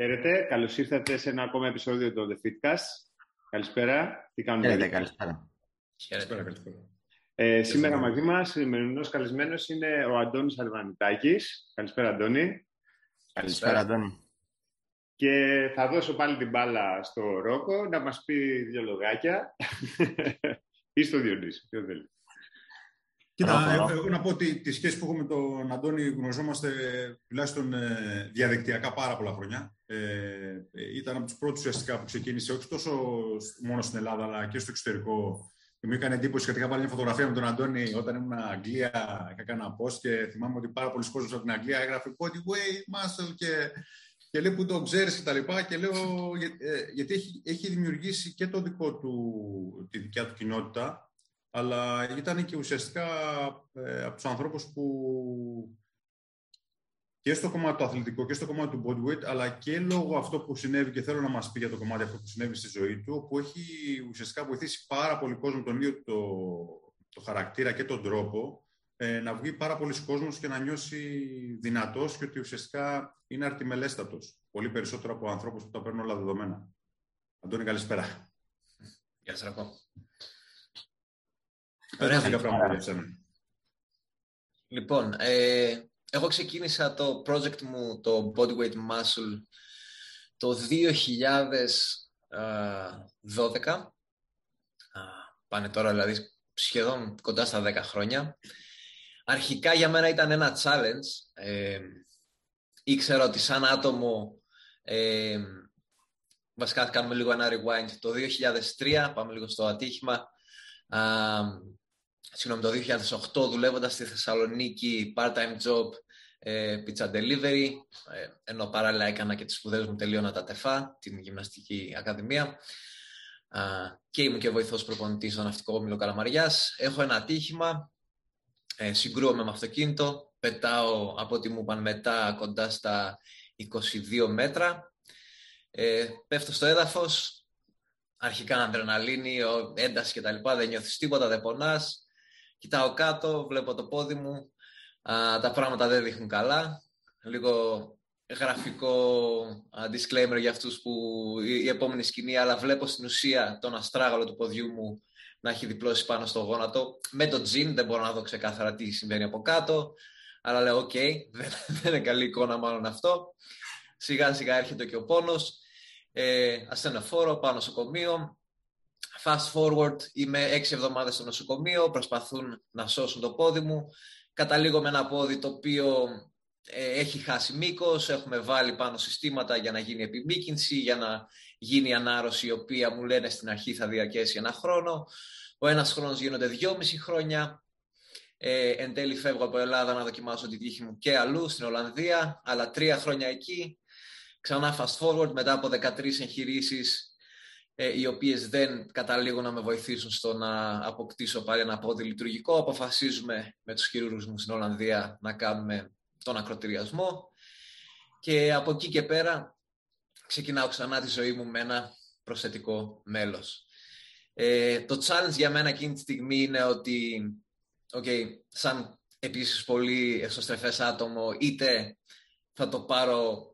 Χαίρετε, καλώς ήρθατε σε ένα ακόμα επεισόδιο του The Fitcast. Καλησπέρα, τι κάνουμε? Χαίρετε, καλησπέρα. Σήμερα μαζί μας, σημερινός καλεσμένος είναι ο Αντώνης Αρβανιτάκης. Καλησπέρα, Αντώνη. Καλησπέρα, Αντώνη. Και θα δώσω πάλι την μπάλα στο Ρόκο να μας πει δύο λογάκια. Ή στο Διονύση, ποιο θέλει. Κοίτα, εγώ να πω ότι τη σχέση που έχω με τον Αντώνη γνωριζόμαστε τουλάχιστον διαδικτυακά πάρα πολλά χρόνια. Ήταν από τους πρώτους ουσιαστικά που ξεκίνησε, όχι τόσο μόνο στην Ελλάδα, αλλά και στο εξωτερικό. Και μου έκανε εντύπωση, γιατί είχα πάρει μια φωτογραφία με τον Αντώνη όταν ήμουν Αγγλία και έκανα post. Και θυμάμαι ότι πάρα πολλοί κόσμοι από την Αγγλία έγραφε Bodyweight Muscle και λέει που τον ξέρει και τα λοιπά. Και λέω, γιατί έχει δημιουργήσει και το δικό του, τη δικιά του κοινότητα. Αλλά ήταν και ουσιαστικά από τους ανθρώπους που και στο κομμάτι του αθλητικού και στο κομμάτι του bodyweight, αλλά και λόγω αυτό που συνέβη, και θέλω να μας πει για το κομμάτι αυτό που συνέβη στη ζωή του, που έχει ουσιαστικά βοηθήσει πάρα πολύ κόσμο, τον ίδιο το χαρακτήρα και τον τρόπο, να βγει πάρα πολλοί κόσμος και να νιώσει δυνατός και ότι ουσιαστικά είναι αρτιμελέστατος. Πολύ περισσότερο από ανθρώπους που τα παίρνουν όλα δεδομένα. Αντώνη, καλησπέρα. Γεια σας, Ρακώ. Λοιπόν, εγώ ξεκίνησα το project μου, το Bodyweight Muscle, το 2012. Πάνε τώρα δηλαδή σχεδόν κοντά στα 10 χρόνια. Αρχικά για μένα ήταν ένα challenge. Ήξερα ότι σαν άτομο... Βασικά κάνουμε λίγο ένα rewind. Το 2003, πάμε λίγο στο ατύχημα. Το 2008 δουλεύοντας στη Θεσσαλονίκη part-time job, pizza delivery, ενώ παράλληλα έκανα και τις σπουδές μου, τελείωνα τα ΤΕΦΑΑ, την Γυμναστική Ακαδημία, και ήμουν και βοηθός προπονητής στο Ναυτικό Όμιλο Καλαμαριάς. Έχω ένα ατύχημα, συγκρούομαι με αυτοκίνητο, πετάω από ό,τι μου είπαν μετά κοντά στα 22 μέτρα, πέφτω στο έδαφος. Αρχικά αδρεναλίνη, ένταση και τα λοιπά, δεν νιώθεις τίποτα, δεν πονάς. Κοιτάω κάτω, βλέπω το πόδι μου, τα πράγματα δεν δείχνουν καλά. Λίγο γραφικό disclaimer για αυτούς που η επόμενη σκηνή, αλλά βλέπω στην ουσία τον αστράγαλο του ποδιού μου να έχει διπλώσει πάνω στο γόνατο. Με το τζιν δεν μπορώ να δω ξεκάθαρα τι συμβαίνει από κάτω, αλλά λέω ok, δεν είναι καλή εικόνα μάλλον αυτό. Σιγά σιγά έρχεται και ο πόνος. Ασθενοφόρο, πάω νοσοκομείο. Fast forward, είμαι 6 εβδομάδες στο νοσοκομείο. Προσπαθούν να σώσουν το πόδι μου. Καταλήγω με ένα πόδι το οποίο έχει χάσει μήκος. Έχουμε βάλει πάνω συστήματα για να γίνει επιμήκυνση, για να γίνει ανάρρωση, η οποία μου λένε στην αρχή θα διαρκέσει 1 χρόνο. Ο 1 χρόνος γίνονται 2,5 χρόνια. Εν τέλει φεύγω από Ελλάδα να δοκιμάσω την τύχη μου και αλλού, στην Ολλανδία, αλλά 3 χρόνια εκεί. Ξανά fast forward, μετά από 13 εγχειρήσεις, οι οποίες δεν καταλήγουν να με βοηθήσουν στο να αποκτήσω πάλι ένα πόδι λειτουργικό, αποφασίζουμε με τους χειρούργους μου στην Ολλανδία να κάνουμε τον ακροτηριασμό. Και από εκεί και πέρα ξεκινάω ξανά τη ζωή μου με ένα προσθετικό μέλος. Το challenge για μένα εκείνη τη στιγμή είναι ότι, σαν επίσης πολύ εσωστρεφές άτομο, είτε θα το πάρω...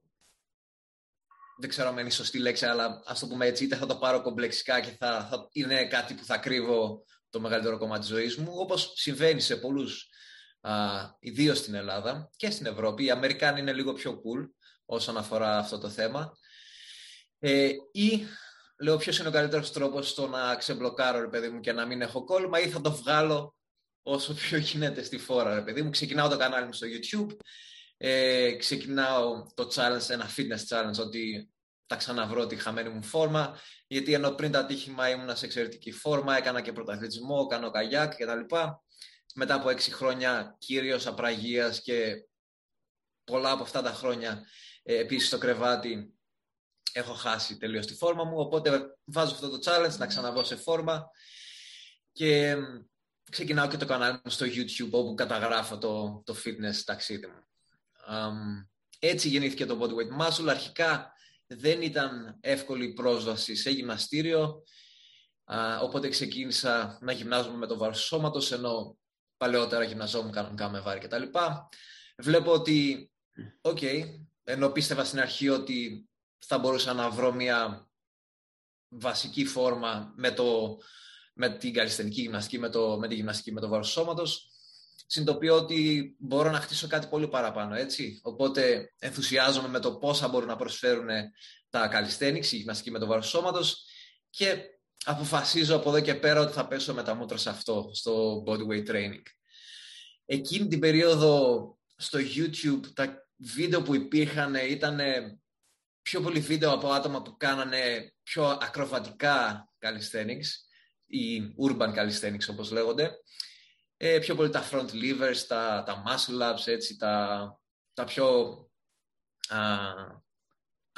Δεν ξέρω αν είναι η σωστή λέξη, αλλά ας το πούμε έτσι, είτε θα το πάρω κομπλεξικά και θα είναι κάτι που θα κρύβω το μεγαλύτερο κομμάτι της ζωής μου, όπως συμβαίνει σε πολλούς, ιδίως στην Ελλάδα και στην Ευρώπη. Οι Αμερικάνοι είναι λίγο πιο cool όσον αφορά αυτό το θέμα. Ή λέω, ποιος είναι ο καλύτερος τρόπος στο να ξεμπλοκάρω, ρε παιδί μου, και να μην έχω κόλλημα, ή θα το βγάλω όσο πιο γίνεται στη φόρα, ρε παιδί μου. Ξεκινάω το κανάλι μου στο YouTube. Ξεκινάω το challenge, ένα fitness challenge, ότι θα ξαναβρω τη χαμένη μου φόρμα, γιατί ενώ πριν τα ατύχημα ήμουν σε εξαιρετική φόρμα, έκανα και πρωταθλητισμό, κάνω καγιάκ και τα λοιπά. Μετά από 6 χρόνια κυρίως απραγίας και πολλά από αυτά τα χρόνια επίσης στο κρεβάτι, έχω χάσει τελείως τη φόρμα μου, οπότε βάζω αυτό το challenge να ξαναβρω σε φόρμα και ξεκινάω και το κανάλι μου στο YouTube, όπου καταγράφω το fitness ταξίδι μου. Έτσι γεννήθηκε το Bodyweight Muscle. Αρχικά δεν ήταν εύκολη η πρόσβαση σε γυμναστήριο, οπότε ξεκίνησα να γυμνάζομαι με το βάρος του σώματος, ενώ παλαιότερα γυμναζόμουν κανονικά με βάρη κτλ. Βλέπω ότι, ενώ πίστευα στην αρχή ότι θα μπορούσα να βρω μια βασική φόρμα με την καλλισθενική γυμναστική, με τη γυμναστική με το βάρος του σώματος. Συνειδητοποιώ ότι μπορώ να χτίσω κάτι πολύ παραπάνω, έτσι. Οπότε ενθουσιάζομαι με το πόσα μπορούν να προσφέρουν τα calisthenics, η γυμναστική με το βάρος του σώματος, και αποφασίζω από εδώ και πέρα ότι θα πέσω με τα μούτρα σε αυτό, στο bodyweight training. Εκείνη την περίοδο στο YouTube τα βίντεο που υπήρχαν ήταν πιο πολύ βίντεο από άτομα που κάνανε πιο ακροβατικά calisthenics ή urban calisthenics όπως λέγονται. Πιο πολύ τα front levers, τα muscle ups, έτσι, τα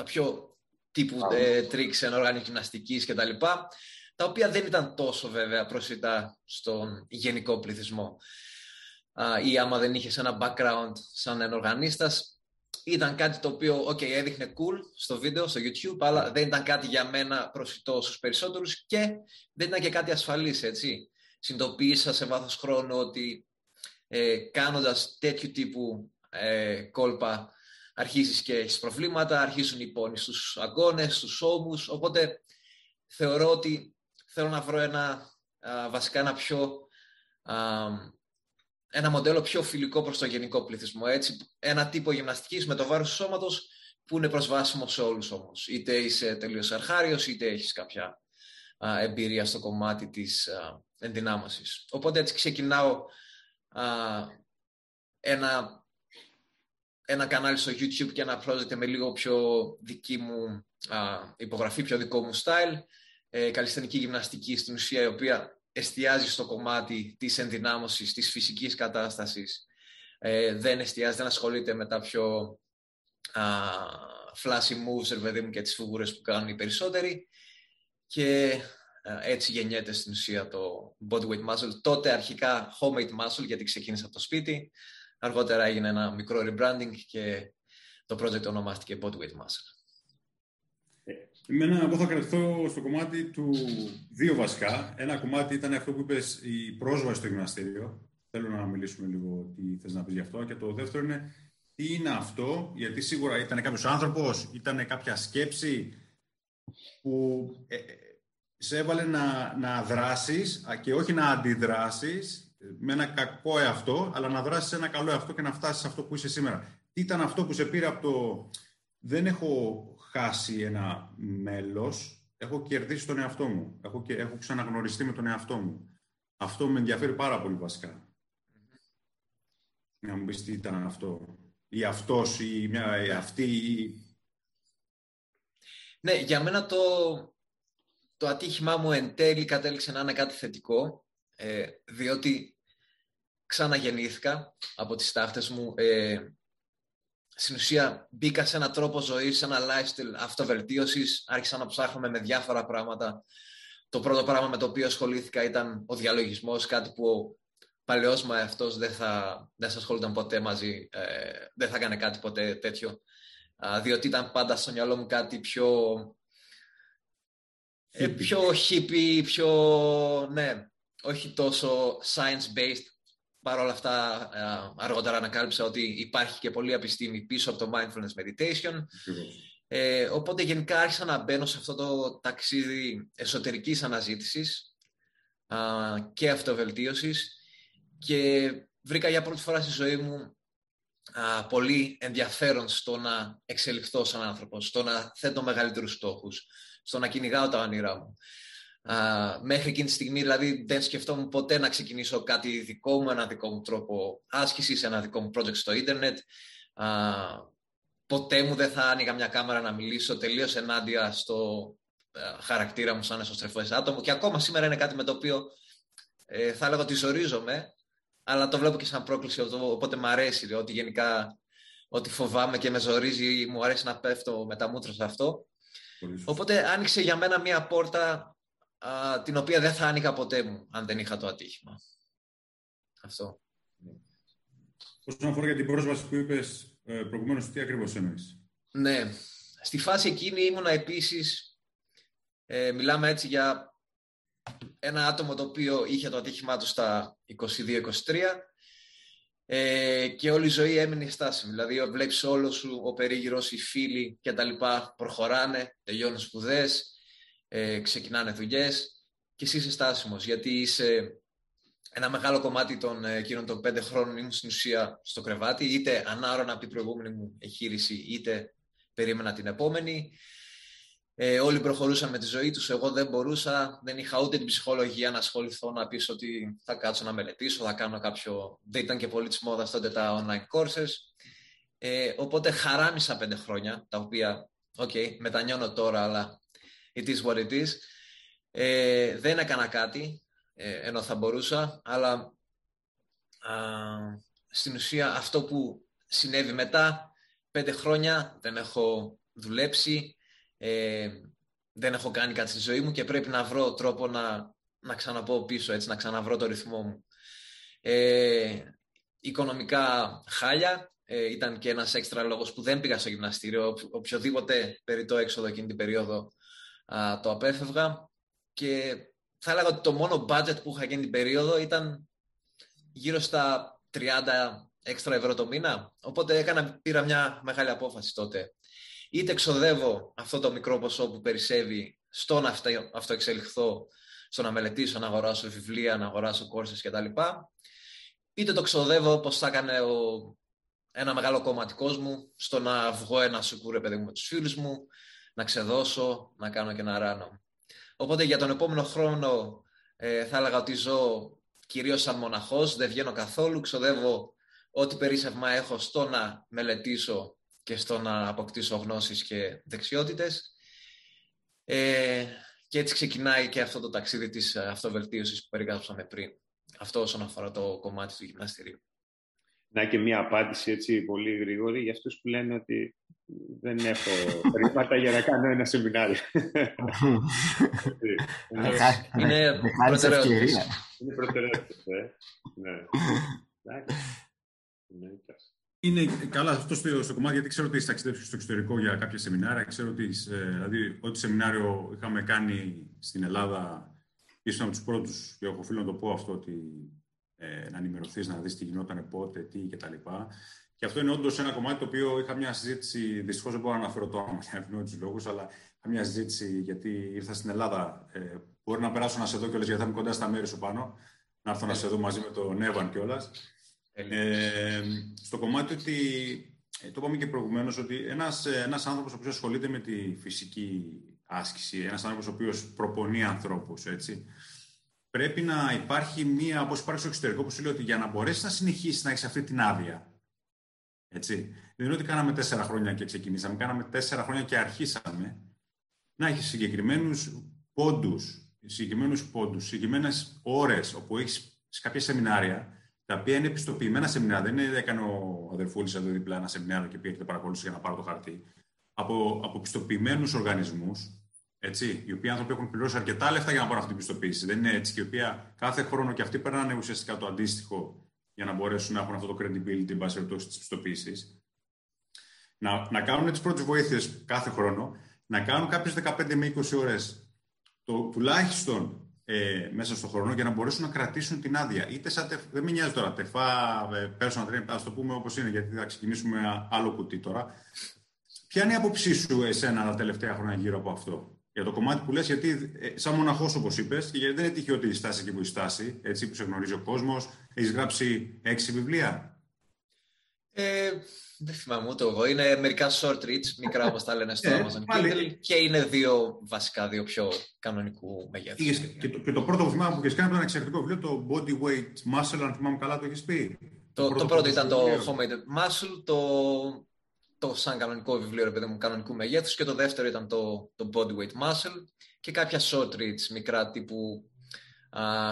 πιο τύπου tricks εν οργάνιο γυμναστικής και τα λοιπά, τα οποία δεν ήταν τόσο βέβαια προσιτά στον γενικό πληθυσμό. Ή άμα δεν είχες ένα background σαν εν οργανίστας, ήταν κάτι το οποίο έδειχνε cool στο βίντεο, στο YouTube, αλλά δεν ήταν κάτι για μένα προσιτό στους περισσότερους και δεν ήταν και κάτι ασφαλής, έτσι. Συνειδητοποίησα σε βάθος χρόνου ότι κάνοντας τέτοιου τύπου κόλπα αρχίζεις και έχεις προβλήματα, αρχίζουν οι πόνοι στους αγκώνες, στους ώμους, οπότε θεωρώ ότι θέλω να βρω ένα μοντέλο πιο φιλικό προς το γενικό πληθυσμό, έτσι, ένα τύπο γυμναστικής με το βάρος του σώματος που είναι προσβάσιμο σε όλους όμως, είτε είσαι τελείως αρχάριος, είτε έχεις κάποια εμπειρία στο κομμάτι της ενδυνάμωσης. Οπότε έτσι ξεκινάω ένα κανάλι στο YouTube και ένα project με λίγο πιο δική μου υπογραφή, πιο δικό μου style, καλλισθενική γυμναστική στην ουσία, η οποία εστιάζει στο κομμάτι της ενδυνάμωσης, της φυσικής κατάστασης, δεν ασχολείται με τα πιο flashy moves, παιδί μου, και τις φιγούρες που κάνουν οι περισσότεροι, και έτσι γεννιέται στην ουσία το Bodyweight Muscle. Τότε αρχικά Homemade Muscle, γιατί ξεκίνησα από το σπίτι. Αργότερα έγινε ένα μικρό rebranding και το project ονομάστηκε Bodyweight Muscle. Εγώ θα κρατηθώ στο κομμάτι του δύο βασικά. Ένα κομμάτι ήταν αυτό που είπες, η πρόσβαση στο γυμναστήριο. Θέλω να μιλήσουμε λίγο τι θες να πεις γι' αυτό. Και το δεύτερο είναι τι είναι αυτό, γιατί σίγουρα ήταν κάποιος άνθρωπος, ήταν κάποια σκέψη που σε έβαλε να δράσεις και όχι να αντιδράσεις με ένα κακό εαυτό, αλλά να δράσεις ένα καλό εαυτό και να φτάσεις σε αυτό που είσαι σήμερα. Τι ήταν αυτό που σε πήρε από το «δεν έχω χάσει ένα μέλος, έχω κερδίσει τον εαυτό μου, έχω ξαναγνωριστεί με τον εαυτό μου». Αυτό με ενδιαφέρει πάρα πολύ βασικά. Να μου πεις τι ήταν αυτό, ή αυτός, ή αυτή, ή... Ναι, για μένα το ατύχημά μου εν τέλει κατέληξε να είναι κάτι θετικό, διότι ξαναγεννήθηκα από τις τάχτες μου. Στην ουσία μπήκα σε έναν τρόπο ζωής, σε ένα lifestyle αυτοβελτίωσης, άρχισα να ψάχνω με διάφορα πράγματα. Το πρώτο πράγμα με το οποίο ασχολήθηκα ήταν ο διαλογισμός, κάτι που ο παλαιός μου εαυτός δεν θα ασχολούνταν ποτέ μαζί, δεν θα έκανε κάτι ποτέ τέτοιο. Διότι ήταν πάντα στο μυαλό μου κάτι πιο hippie, πιο... ναι, όχι τόσο science-based. Παρ' όλα αυτά, αργότερα ανακάλυψα ότι υπάρχει και πολλή επιστήμη πίσω από το mindfulness meditation. Οπότε γενικά άρχισα να μπαίνω σε αυτό το ταξίδι εσωτερικής αναζήτησης και αυτοβελτίωσης, και βρήκα για πρώτη φορά στη ζωή μου πολύ ενδιαφέρον στο να εξελιχθώ σαν άνθρωπος, στο να θέτω μεγαλύτερους στόχους, στο να κυνηγάω τα όνειρά μου. Μέχρι εκείνη τη στιγμή δηλαδή δεν σκεφτόμουν ποτέ να ξεκινήσω κάτι δικό μου, ένα δικό μου τρόπο άσκησης, ένα δικό μου project στο ίντερνετ. Ποτέ μου δεν θα άνοιγα μια κάμερα να μιλήσω, τελείως ενάντια στο χαρακτήρα μου σαν εσωστρεφές άτομο, και ακόμα σήμερα είναι κάτι με το οποίο θα έλεγα ότι ζορίζομαι, αλλά το βλέπω και σαν πρόκληση, οπότε μου αρέσει, ότι γενικά ό,τι φοβάμαι και με ζορίζει, μου αρέσει να πέφτω με τα μούτρα σε αυτό. Οπότε άνοιξε για μένα μία πόρτα την οποία δεν θα άνοιγα ποτέ μου, αν δεν είχα το ατύχημα. Αυτό. Όσον αφορά για την πρόσβαση που είπες προηγουμένως, τι ακριβώς εννοείς? Ναι. Στη φάση εκείνη ήμουνα επίσης, μιλάμε έτσι για... ένα άτομο το οποίο είχε το ατύχημά του στα 22-23 και όλη η ζωή έμεινε στάσιμη. Δηλαδή, βλέπεις όλο σου, ο περίγυρος, οι φίλοι και τα λοιπά προχωράνε, τελειώνουν σπουδές, ξεκινάνε δουλειές και εσύ είσαι στάσιμος, γιατί είσαι ένα μεγάλο κομμάτι των εκείνων των 5 χρόνων ήμουν στην ουσία στο κρεβάτι, είτε ανάρωνα από την προηγούμενη μου εγχείρηση, είτε περίμενα την επόμενη. Όλοι προχωρούσαν με τη ζωή τους, εγώ δεν μπορούσα, δεν είχα ούτε την ψυχολογία να ασχοληθώ, να πεις ότι θα κάτσω να μελετήσω, θα κάνω κάποιο... Δεν ήταν και πολύ της μόδας τότε τα online courses. Οπότε χαράμισα 5 χρόνια, τα οποία, μετανιώνω τώρα, αλλά it is what it is. Δεν έκανα κάτι, ενώ θα μπορούσα, αλλά στην ουσία αυτό που συνέβη μετά, 5 χρόνια δεν έχω δουλέψει, δεν έχω κάνει κάτι στη ζωή μου και πρέπει να βρω τρόπο να ξαναπώ πίσω, έτσι, να ξαναβρω το ρυθμό μου. Οικονομικά χάλια, ήταν και ένας έξτρα λόγος που δεν πήγα στο γυμναστήριο. Οποιοδήποτε περιττό έξοδο εκείνη την περίοδο το απέφευγα, και θα έλεγα ότι το μόνο budget που είχα εκείνη την περίοδο ήταν γύρω στα 30 έξτρα ευρώ το μήνα, οπότε πήρα μια μεγάλη απόφαση τότε. Είτε ξοδεύω αυτό το μικρό ποσό που περισσεύει στο να αυτοεξελιχθώ, στο να μελετήσω, να αγοράσω βιβλία, να αγοράσω courses κτλ. Είτε το ξοδεύω, όπως θα έκανε ένα μεγάλο κομματικός μου, στο να βγω ένα σουκούρε, παιδί μου, με τους φίλους μου, να ξεδώσω, να κάνω και να ράνω. Οπότε για τον επόμενο χρόνο θα έλεγα ότι ζω κυρίως σαν μοναχός, δεν βγαίνω καθόλου, ξοδεύω ό,τι περίσσευμα έχω στο να μελετήσω και στο να αποκτήσω γνώσεις και δεξιότητες. Και έτσι ξεκινάει και αυτό το ταξίδι της αυτοβελτίωσης που περιγράψαμε πριν. Αυτό όσον αφορά το κομμάτι του γυμναστηρίου. Να και μία απάντηση έτσι πολύ γρήγορη για αυτούς που λένε ότι δεν έχω χρήματα για να κάνω ένα σεμινάριο. Είναι προτεραιότητα. Είναι προτεραιότητα. Ναι. Είναι καλά αυτό στο κομμάτι, γιατί ξέρω ότι έχει ταξιδέψει στο εξωτερικό για κάποια σεμινάρια. Ξέρω ότι, δηλαδή, ό,τι σεμινάριο είχαμε κάνει στην Ελλάδα, ήσουν από τους πρώτους, και οφείλω να το πω αυτό, ότι να ενημερωθείς, να δεις τι γινόταν πότε, τι κτλ. Και αυτό είναι όντως ένα κομμάτι το οποίο είχα μια συζήτηση. Δυστυχώς δεν μπορώ να αναφέρω το άμα για ευνόητους λόγους, αλλά είχα μια συζήτηση γιατί ήρθα στην Ελλάδα. Μπορεί να περάσω να σε δω κιόλας, γιατί θα είμαι κοντά στα μέρη σου πάνω, να έρθω να σε δω μαζί με τον Εύαν κιόλας. Στο κομμάτι ότι, το είπαμε και προηγουμένως, ότι ένας άνθρωπος ο οποίος ασχολείται με τη φυσική άσκηση, ένας άνθρωπος ο οποίος προπονεί ανθρώπους, έτσι, πρέπει να υπάρχει μία, όπως υπάρχει στο εξωτερικό, που σου λέει ότι για να μπορέσεις να συνεχίσεις να έχεις αυτή την άδεια, έτσι, δεν είναι ότι κάναμε 4 χρόνια και ξεκινήσαμε, κάναμε 4 χρόνια και αρχίσαμε να έχεις συγκεκριμένους πόντους, συγκεκριμένες ώρες όπου έχεις σε κάποια σεμινάρια, τα οποία είναι επιστοποιημένα σεμινάρια. Δεν έκανε ο αδερφούλης εδώ δίπλα ένα σεμινάριο και πήγε και το παρακολούθησε για να πάρω το χαρτί. Από πιστοποιημένους οργανισμούς, έτσι, οι οποίοι άνθρωποι έχουν πληρώσει αρκετά λεφτά για να πάρουν αυτή την πιστοποίηση. Δεν είναι έτσι, και οι οποίοι κάθε χρόνο και αυτοί περνάνε ουσιαστικά το αντίστοιχο για να μπορέσουν να έχουν αυτό το credibility, εν πάση περιπτώσει, τη πιστοποίηση. Να κάνουν τις πρώτες βοήθειες κάθε χρόνο, να κάνουν κάποιες 15 με 20 ώρες τουλάχιστον. Μέσα στον χρόνο για να μπορέσουν να κρατήσουν την άδεια. Είτε σαν δεν με νοιάζει τώρα, ΤΕΦΑΑ, personal training, ας το πούμε όπως είναι, γιατί θα ξεκινήσουμε άλλο κουτί τώρα. Ποια είναι η άποψή σου εσένα τα τελευταία χρόνια γύρω από αυτό, για το κομμάτι που λες, γιατί σαν μοναχός όπως είπες, και γιατί δεν είναι τυχαίο ότι η στάση εκεί που η στάση, έτσι που σε γνωρίζει ο κόσμος, έχεις γράψει 6 βιβλία. Δεν θυμάμαι ούτε εγώ. Είναι μερικά short reads, μικρά όπως τα λένε στο Amazon.com, και είναι βασικά δύο πιο κανονικού μεγέθους. Και το πρώτο βήμα που έχεις κάνει ήταν ένα εξαιρετικό βιβλίο, το Bodyweight Muscle, αν θυμάμαι καλά το έχεις πει. Το πρώτο ήταν το Homemade Muscle, το σαν κανονικό βιβλίο, ρε παιδί μου, κανονικού μεγέθους, και το δεύτερο ήταν το Bodyweight Muscle και κάποια short reads, μικρά τύπου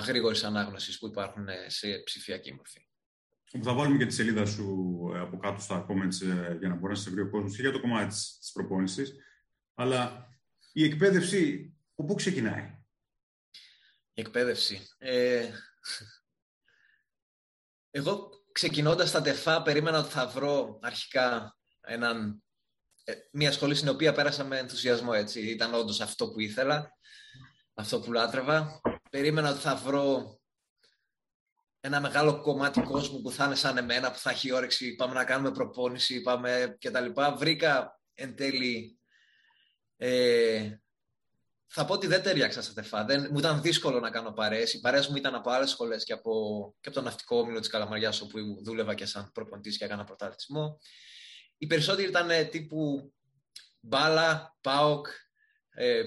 γρήγορης ανάγνωσης που υπάρχουν σε ψηφιακή μορφή. Θα βάλουμε και τη σελίδα σου από κάτω στα comments για να μπορέσει να σε βρει ο κόσμος και για το κομμάτι της προπόνησης. Αλλά η εκπαίδευση, από πού ξεκινάει? Η εκπαίδευση. Εγώ ξεκινώντας τα ΤΕΦΑΑ περίμενα ότι θα βρω αρχικά μια σχολή στην οποία πέρασα με ενθουσιασμό. Έτσι. Ήταν όντως αυτό που ήθελα, αυτό που λάτρευα. Περίμενα ότι θα βρω ένα μεγάλο κομμάτι κόσμου που θα είναι σαν εμένα, που θα έχει όρεξη, πάμε να κάνουμε προπόνηση, πάμε κτλ. Βρήκα εν τέλει... θα πω ότι δεν ταιριάξα στα ΤΕΦΑΑ. Μου ήταν δύσκολο να κάνω παρέες. Οι παρέες μου ήταν από άλλες σχολές και από το ναυτικό όμιλο της Καλαμαριάς, όπου δούλευα και σαν προπονητής και έκανα πρωταθλητισμό. Οι περισσότεροι ήταν τύπου μπάλα, πάοκ,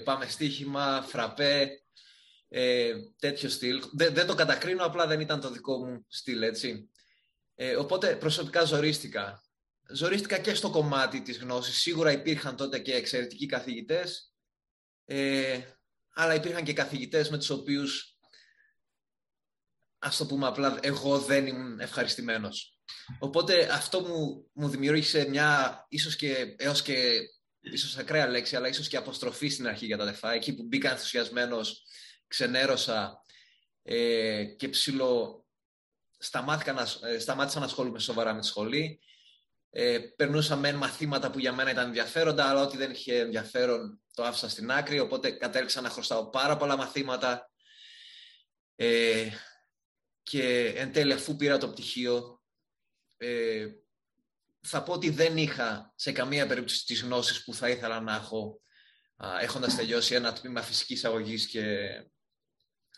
πάμε στοίχημα, φραπέ, τέτοιο στυλ. Δεν το κατακρίνω, απλά δεν ήταν το δικό μου στυλ, έτσι. Οπότε προσωπικά ζορίστηκα. Ζορίστηκα και στο κομμάτι της γνώσης. Σίγουρα υπήρχαν τότε και εξαιρετικοί καθηγητές, αλλά υπήρχαν και καθηγητές με τους οποίους, ας το πούμε απλά, εγώ δεν ήμουν ευχαριστημένος. Οπότε αυτό μου δημιούργησε μια, ίσως ακραία λέξη, αλλά ίσως και αποστροφή στην αρχή για τα ΤΕΦΑΑ. Εκεί που μπήκα ενθουσιασμένος, ξενέρωσα και σταμάτησα να ασχολούμαι σοβαρά με τη σχολή. Περνούσα μεν μαθήματα που για μένα ήταν ενδιαφέροντα, αλλά ό,τι δεν είχε ενδιαφέρον το άφησα στην άκρη, οπότε κατέληξα να χρωστάω πάρα πολλά μαθήματα και εν τέλει, αφού πήρα το πτυχίο, θα πω ότι δεν είχα σε καμία περίπτωση τις γνώσεις που θα ήθελα να έχω έχοντας τελειώσει ένα τμήμα φυσικής αγωγής και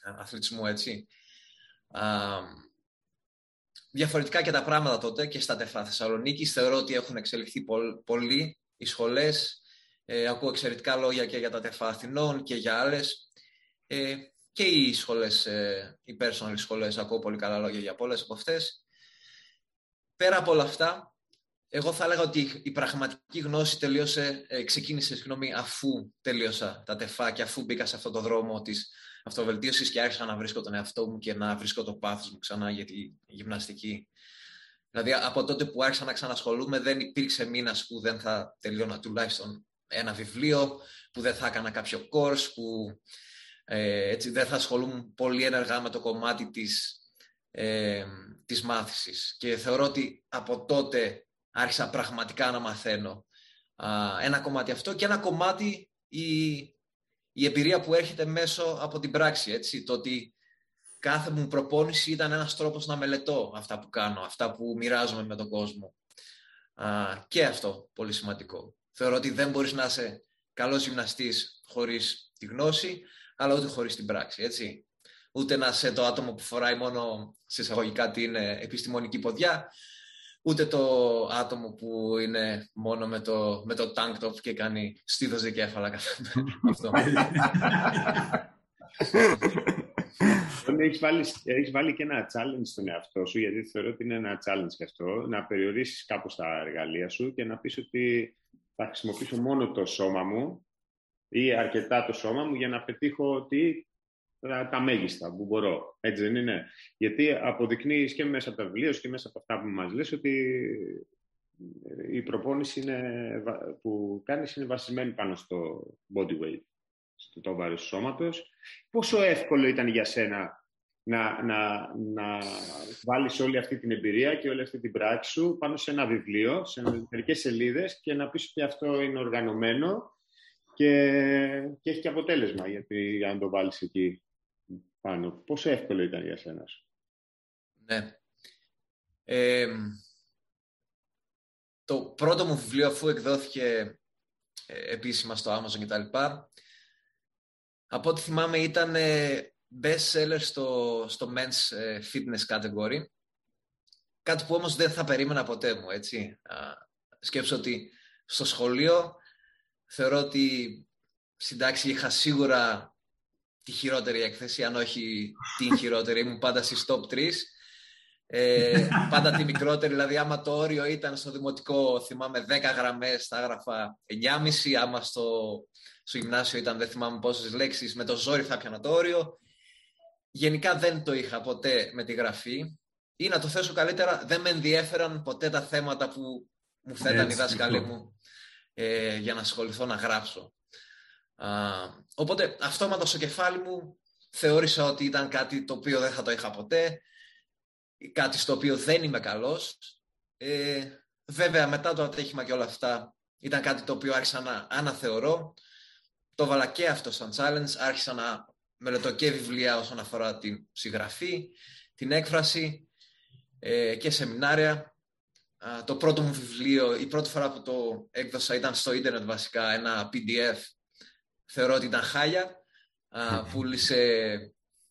αθλητισμού, έτσι. Διαφορετικά και τα πράγματα τότε και στα ΤΕΦΑΑ Θεσσαλονίκης. Θεωρώ ότι έχουν εξελιχθεί πολύ οι σχολές. Ακούω εξαιρετικά λόγια και για τα ΤΕΦΑΑ Αθηνών και για άλλες. Και οι σχολές, οι personal σχολές, ακούω πολύ καλά λόγια για πολλές από αυτές. Πέρα από όλα αυτά, εγώ θα έλεγα ότι η πραγματική γνώση ξεκίνησε αφού τελείωσα τα ΤΕΦΑΑ και αφού μπήκα σε αυτόν τον δρόμο της αυτοβελτίωσης και άρχισα να βρίσκω τον εαυτό μου και να βρίσκω το πάθος μου ξανά για τη γυμναστική. Δηλαδή, από τότε που άρχισα να ξανασχολούμαι, δεν υπήρξε μήνας που δεν θα τελειώνα τουλάχιστον ένα βιβλίο, που δεν θα έκανα κάποιο course, που έτσι, δεν θα ασχολούμουν πολύ ενεργά με το κομμάτι της μάθησης. Και θεωρώ ότι από τότε άρχισα πραγματικά να μαθαίνω. Ένα κομμάτι αυτό και ένα κομμάτι η εμπειρία που έρχεται μέσω από την πράξη, έτσι. Το ότι κάθε μου προπόνηση ήταν ένας τρόπος να μελετώ αυτά που κάνω, αυτά που μοιράζομαι με τον κόσμο. Και αυτό πολύ σημαντικό. Θεωρώ ότι δεν μπορείς να είσαι καλός γυμναστής χωρίς τη γνώση, αλλά ούτε χωρίς την πράξη, έτσι. Ούτε να είσαι το άτομο που φοράει μόνο σε εισαγωγικά την επιστημονική ποδιά, ούτε το άτομο που είναι μόνο με το tank top και κάνει στήθος δικέφαλα κάθε μέρα. Έχεις βάλει και ένα challenge στον εαυτό σου, γιατί θεωρώ ότι είναι ένα challenge και αυτό, να περιορίσεις κάπως τα εργαλεία σου και να πεις ότι θα χρησιμοποιήσω μόνο το σώμα μου ή αρκετά το σώμα μου για να πετύχω ότι τα μέγιστα που μπορώ. Έτσι δεν είναι? Γιατί αποδεικνύεις και μέσα από τα βιβλία και μέσα από αυτά που μας λες ότι η προπόνηση που κάνεις είναι βασισμένη πάνω στο body weight, στο βάρος του σώματος. Πόσο εύκολο ήταν για σένα να βάλεις όλη αυτή την εμπειρία και όλη αυτή την πράξη σου πάνω σε ένα βιβλίο, σε μερικές σελίδες και να πεις ότι αυτό είναι οργανωμένο και έχει και αποτέλεσμα, γιατί αν το βάλεις εκεί πάνω. Πόσο εύκολο ήταν για σένα? Ναι. Το πρώτο μου βιβλίο, αφού εκδόθηκε επίσημα στο Amazon κτλ, από ό,τι θυμάμαι ήταν best seller στο men's fitness category. Κάτι που όμως δεν θα περίμενα ποτέ μου, έτσι. Σκέψω ότι στο σχολείο θεωρώ ότι στην τάξη είχα σίγουρα τη χειρότερη έκθεση, αν όχι την χειρότερη. Ήμουν πάντα στις top 3. Πάντα τη μικρότερη. Δηλαδή, άμα το όριο ήταν στο δημοτικό, θυμάμαι 10 γραμμές, θα έγραφα 9,5. Άμα στο γυμνάσιο ήταν, δεν θυμάμαι πόσες λέξεις, με το ζόρι θα πιανα το όριο. Γενικά δεν το είχα ποτέ με τη γραφή. Ή να το θέσω καλύτερα, δεν με ενδιέφεραν ποτέ τα θέματα που μου θέταν οι δάσκαλοι μου για να ασχοληθώ να γράψω. Οπότε αυτόματα στο κεφάλι μου θεώρησα ότι ήταν κάτι το οποίο δεν θα το είχα ποτέ, κάτι στο οποίο δεν είμαι καλός. Βέβαια μετά το ατέχημα και όλα αυτά ήταν κάτι το οποίο άρχισα να αναθεωρώ. Το βάλα και αυτό σαν challenge, άρχισα να μελετώ και βιβλία όσον αφορά την συγγραφή, την έκφραση και σεμινάρια. Το πρώτο μου βιβλίο, η πρώτη φορά που το έκδοσα ήταν στο ίντερνετ βασικά, ένα PDF, θεωρώ ότι ήταν χάλια, πούλησε,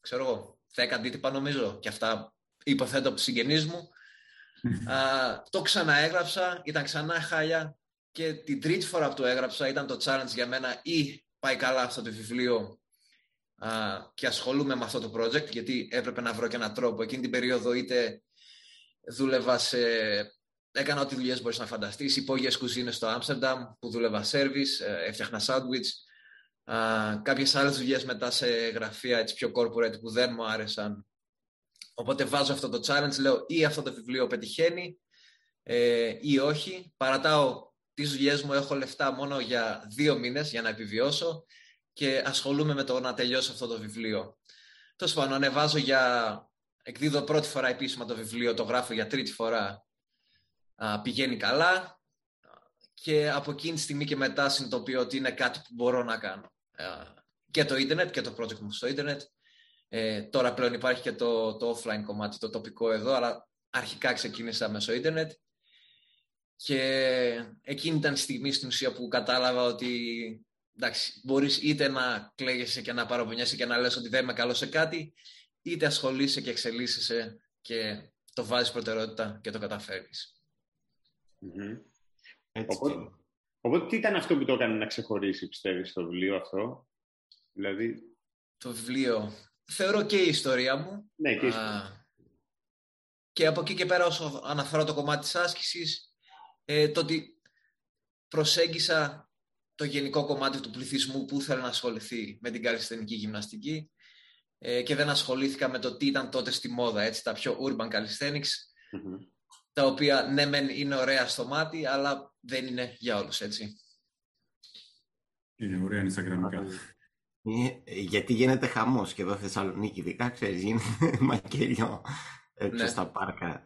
ξέρω εγώ, 10 αντίτυπα νομίζω, και αυτά υποθέτω από τους συγγενείς μου. Το ξαναέγραψα, ήταν ξανά χάλια, και την τρίτη φορά που το έγραψα ήταν το challenge για μένα, ή πάει καλά αυτό το βιβλίο και ασχολούμαι με αυτό το project, γιατί έπρεπε να βρω και έναν τρόπο. Εκείνη την περίοδο είτε δούλευα σε... Έκανα ό,τι δουλειές μπορείς να φανταστείς. Υπόγειες κουζίνες στο Άμστερνταμ που δούλευα service, έφτιαχνα σάντουιτς. Κάποιες άλλες δουλειές μετά σε γραφεία έτσι, πιο corporate, που δεν μου άρεσαν. Οπότε βάζω αυτό το challenge, λέω ή αυτό το βιβλίο πετυχαίνει ή όχι. Παρατάω τις δουλειές μου, έχω λεφτά μόνο για 2 μήνες για να επιβιώσω και ασχολούμαι με το να τελειώσω αυτό το βιβλίο. Τέλος πάντων, ανεβάζω για... Εκδίδω πρώτη φορά επίσημα το βιβλίο, το γράφω για τρίτη φορά. Πηγαίνει καλά και από εκείνη τη στιγμή και μετά συνειδητοποιώ ότι είναι κάτι που μπορώ να κάνω. Και το ίντερνετ και το project μου στο ίντερνετ. Τώρα πλέον υπάρχει και το offline κομμάτι, το τοπικό εδώ, αλλά αρχικά ξεκίνησα μέσω ίντερνετ. Και εκείνη ήταν η στιγμή στην ουσία που κατάλαβα ότι εντάξει, μπορείς είτε να κλαίγεσαι και να παραπονιέσαι και να λες ότι δεν είμαι καλό σε κάτι, είτε ασχολείσαι και εξελίσσεσαι και το βάζεις προτεραιότητα και το καταφέρεις. Mm-hmm. Οπότε τι ήταν αυτό που το έκανε να ξεχωρίσει, πιστεύεις, το βιβλίο αυτό? Δηλαδή... Το βιβλίο, θεωρώ, και η ιστορία μου. Ναι, και η ιστορία. Και από εκεί και πέρα, όσο αναφέρω το κομμάτι της άσκησης, το ότι προσέγγισα το γενικό κομμάτι του πληθυσμού που ήθελε να ασχοληθεί με την καλλισθενική γυμναστική και δεν ασχολήθηκα με το τι ήταν τότε στη μόδα, έτσι, τα πιο urban calisthenics, mm-hmm. τα οποία ναι μεν είναι ωραία στο μάτι, αλλά δεν είναι για όλους, έτσι. Είναι ωραία Instagramικά. Γιατί γίνεται χαμός και εδώ Θεσσαλονίκη, ειδικά, ξέρεις, γίνεται μακελιό έξω στα πάρκα.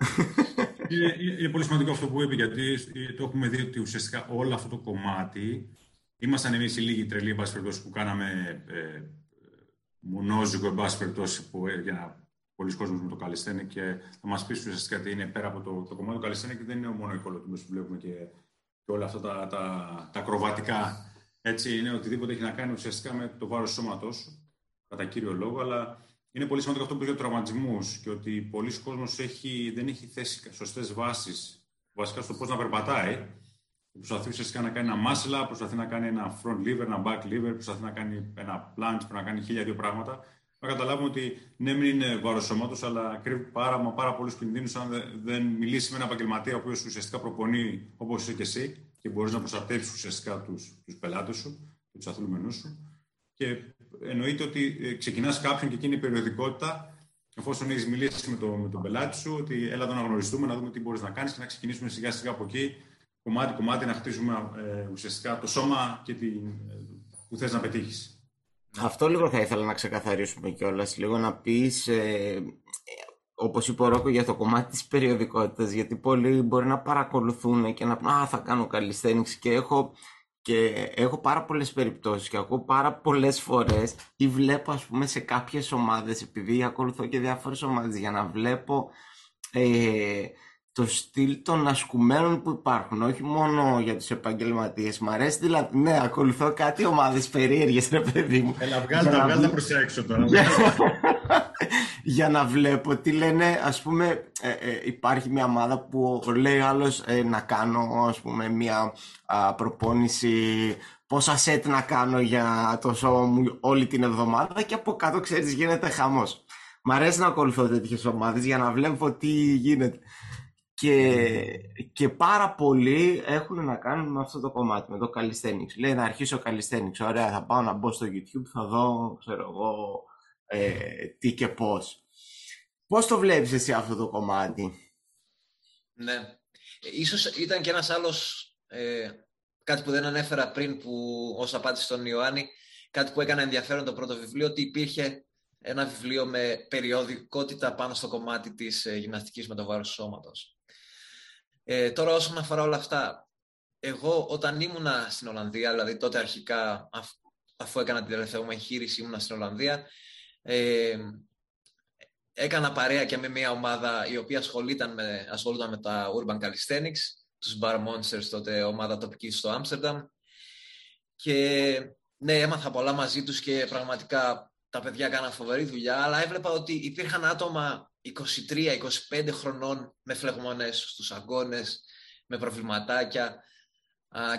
Είναι πολύ σημαντικό αυτό που είπε, γιατί το έχουμε δει ότι ουσιαστικά όλο αυτό το κομμάτι, ήμασταν εμείς οι λίγοι τρελοί, εν πάση περιπτώσει, που κάναμε μονόζυγο, εν πάση περιπτώσει, που για πολλοί κόσμοι με το calisthenics, και θα μας πεις ουσιαστικά τι είναι πέρα από το κομμάτι του calisthenics, και δεν είναι μόνο η κολοτούμπες που βλέπουμε και όλα αυτά τα ακροβατικά. Έτσι, είναι οτιδήποτε έχει να κάνει ουσιαστικά με το βάρος του σώματός σου, κατά κύριο λόγο, αλλά είναι πολύ σημαντικό αυτό που είπε για τους τραυματισμούς και ότι πολλοί κόσμος δεν έχει θέσει σωστές βάσεις βασικά στο πώς να περπατάει. Προσπαθεί ουσιαστικά να κάνει ένα muscle up, προσπαθεί να κάνει ένα front lever, ένα back lever, προσπαθεί να κάνει ένα plunge, να κάνει 1002 πράγματα. Να καταλάβουμε ότι ναι, μην είναι βάρος σώματος, αλλά κρύβει πάρα πολλούς κινδύνους αν δεν μιλήσει με έναν επαγγελματία ο οποίος ουσιαστικά προπονεί όπως είσαι και εσύ και μπορείς να προστατεύσεις ουσιαστικά τους πελάτες σου, τους αθλούμενους σου. Και εννοείται ότι ξεκινάς κάποιον και εκείνη η περιοδικότητα, εφόσον έχεις μιλήσει με τον πελάτη σου, ότι έλα εδώ να γνωριστούμε, να δούμε τι μπορείς να κάνεις και να ξεκινήσουμε σιγά-σιγά από εκεί, κομμάτι-κομμάτι, να χτίζουμε ουσιαστικά το σώμα και που θες να πετύχεις. Αυτό λίγο θα ήθελα να ξεκαθαρίσουμε κιόλας. Λίγο να πεις, όπως είπε ο Ρόκο, για το κομμάτι της περιοδικότητας. Γιατί πολλοί μπορεί να παρακολουθούν και να πούν θα κάνω calisthenics. Και έχω πάρα πολλές περιπτώσεις και ακούω πάρα πολλές φορές ή βλέπω, ας πούμε, σε κάποιες ομάδες, επειδή ακολουθώ και διάφορες ομάδες, για να βλέπω το στυλ των ασκουμένων που υπάρχουν, όχι μόνο για τους επαγγελματίες. Μ' αρέσει δηλαδή, ναι, ακολουθώ κάτι ομάδες περίεργες, ρε παιδί μου. Έλα, βγάλ' τα προς έξω τώρα. Για να βλέπω τι λένε, ας πούμε, υπάρχει μια ομάδα που λέει άλλος να κάνω, ας πούμε, μια προπόνηση, πόσα σετ να κάνω για το σώμα μου όλη την εβδομάδα, και από κάτω, ξέρεις, γίνεται χαμός. Μ' αρέσει να ακολουθώ τέτοιες ομάδες για να βλέπω τι γίνεται. Και πάρα πολλοί έχουν να κάνουν με αυτό το κομμάτι, με το calisthenics. Λέει να αρχίσω calisthenics, ωραία, θα πάω να μπω στο YouTube, θα δω, ξέρω εγώ, τι και πώς. Πώς το βλέπεις εσύ αυτό το κομμάτι? Ναι, ίσως ήταν και ένας άλλος, κάτι που δεν ανέφερα πριν, που ως απάντηση στον Ιωάννη, κάτι που έκανε ενδιαφέρον το πρώτο βιβλίο, ότι υπήρχε ένα βιβλίο με περιοδικότητα πάνω στο κομμάτι της γυμναστικής με το βάρος του σώματος. Τώρα όσον αφορά όλα αυτά, εγώ όταν ήμουνα στην Ολλανδία, δηλαδή τότε αρχικά αφού έκανα την τελευταία μου εγχείρηση ήμουνα στην Ολλανδία, έκανα παρέα και με μια ομάδα η οποία ασχολούταν με τα Urban Calisthenics, τους Bar Monsters, τότε ομάδα τοπικής στο Άμστερνταμ. Και ναι, έμαθα πολλά μαζί τους και πραγματικά τα παιδιά έκαναν φοβερή δουλειά, αλλά έβλεπα ότι υπήρχαν άτομα 23-25 χρονών με φλεγμονές στους αγκώνες, με προβληματάκια,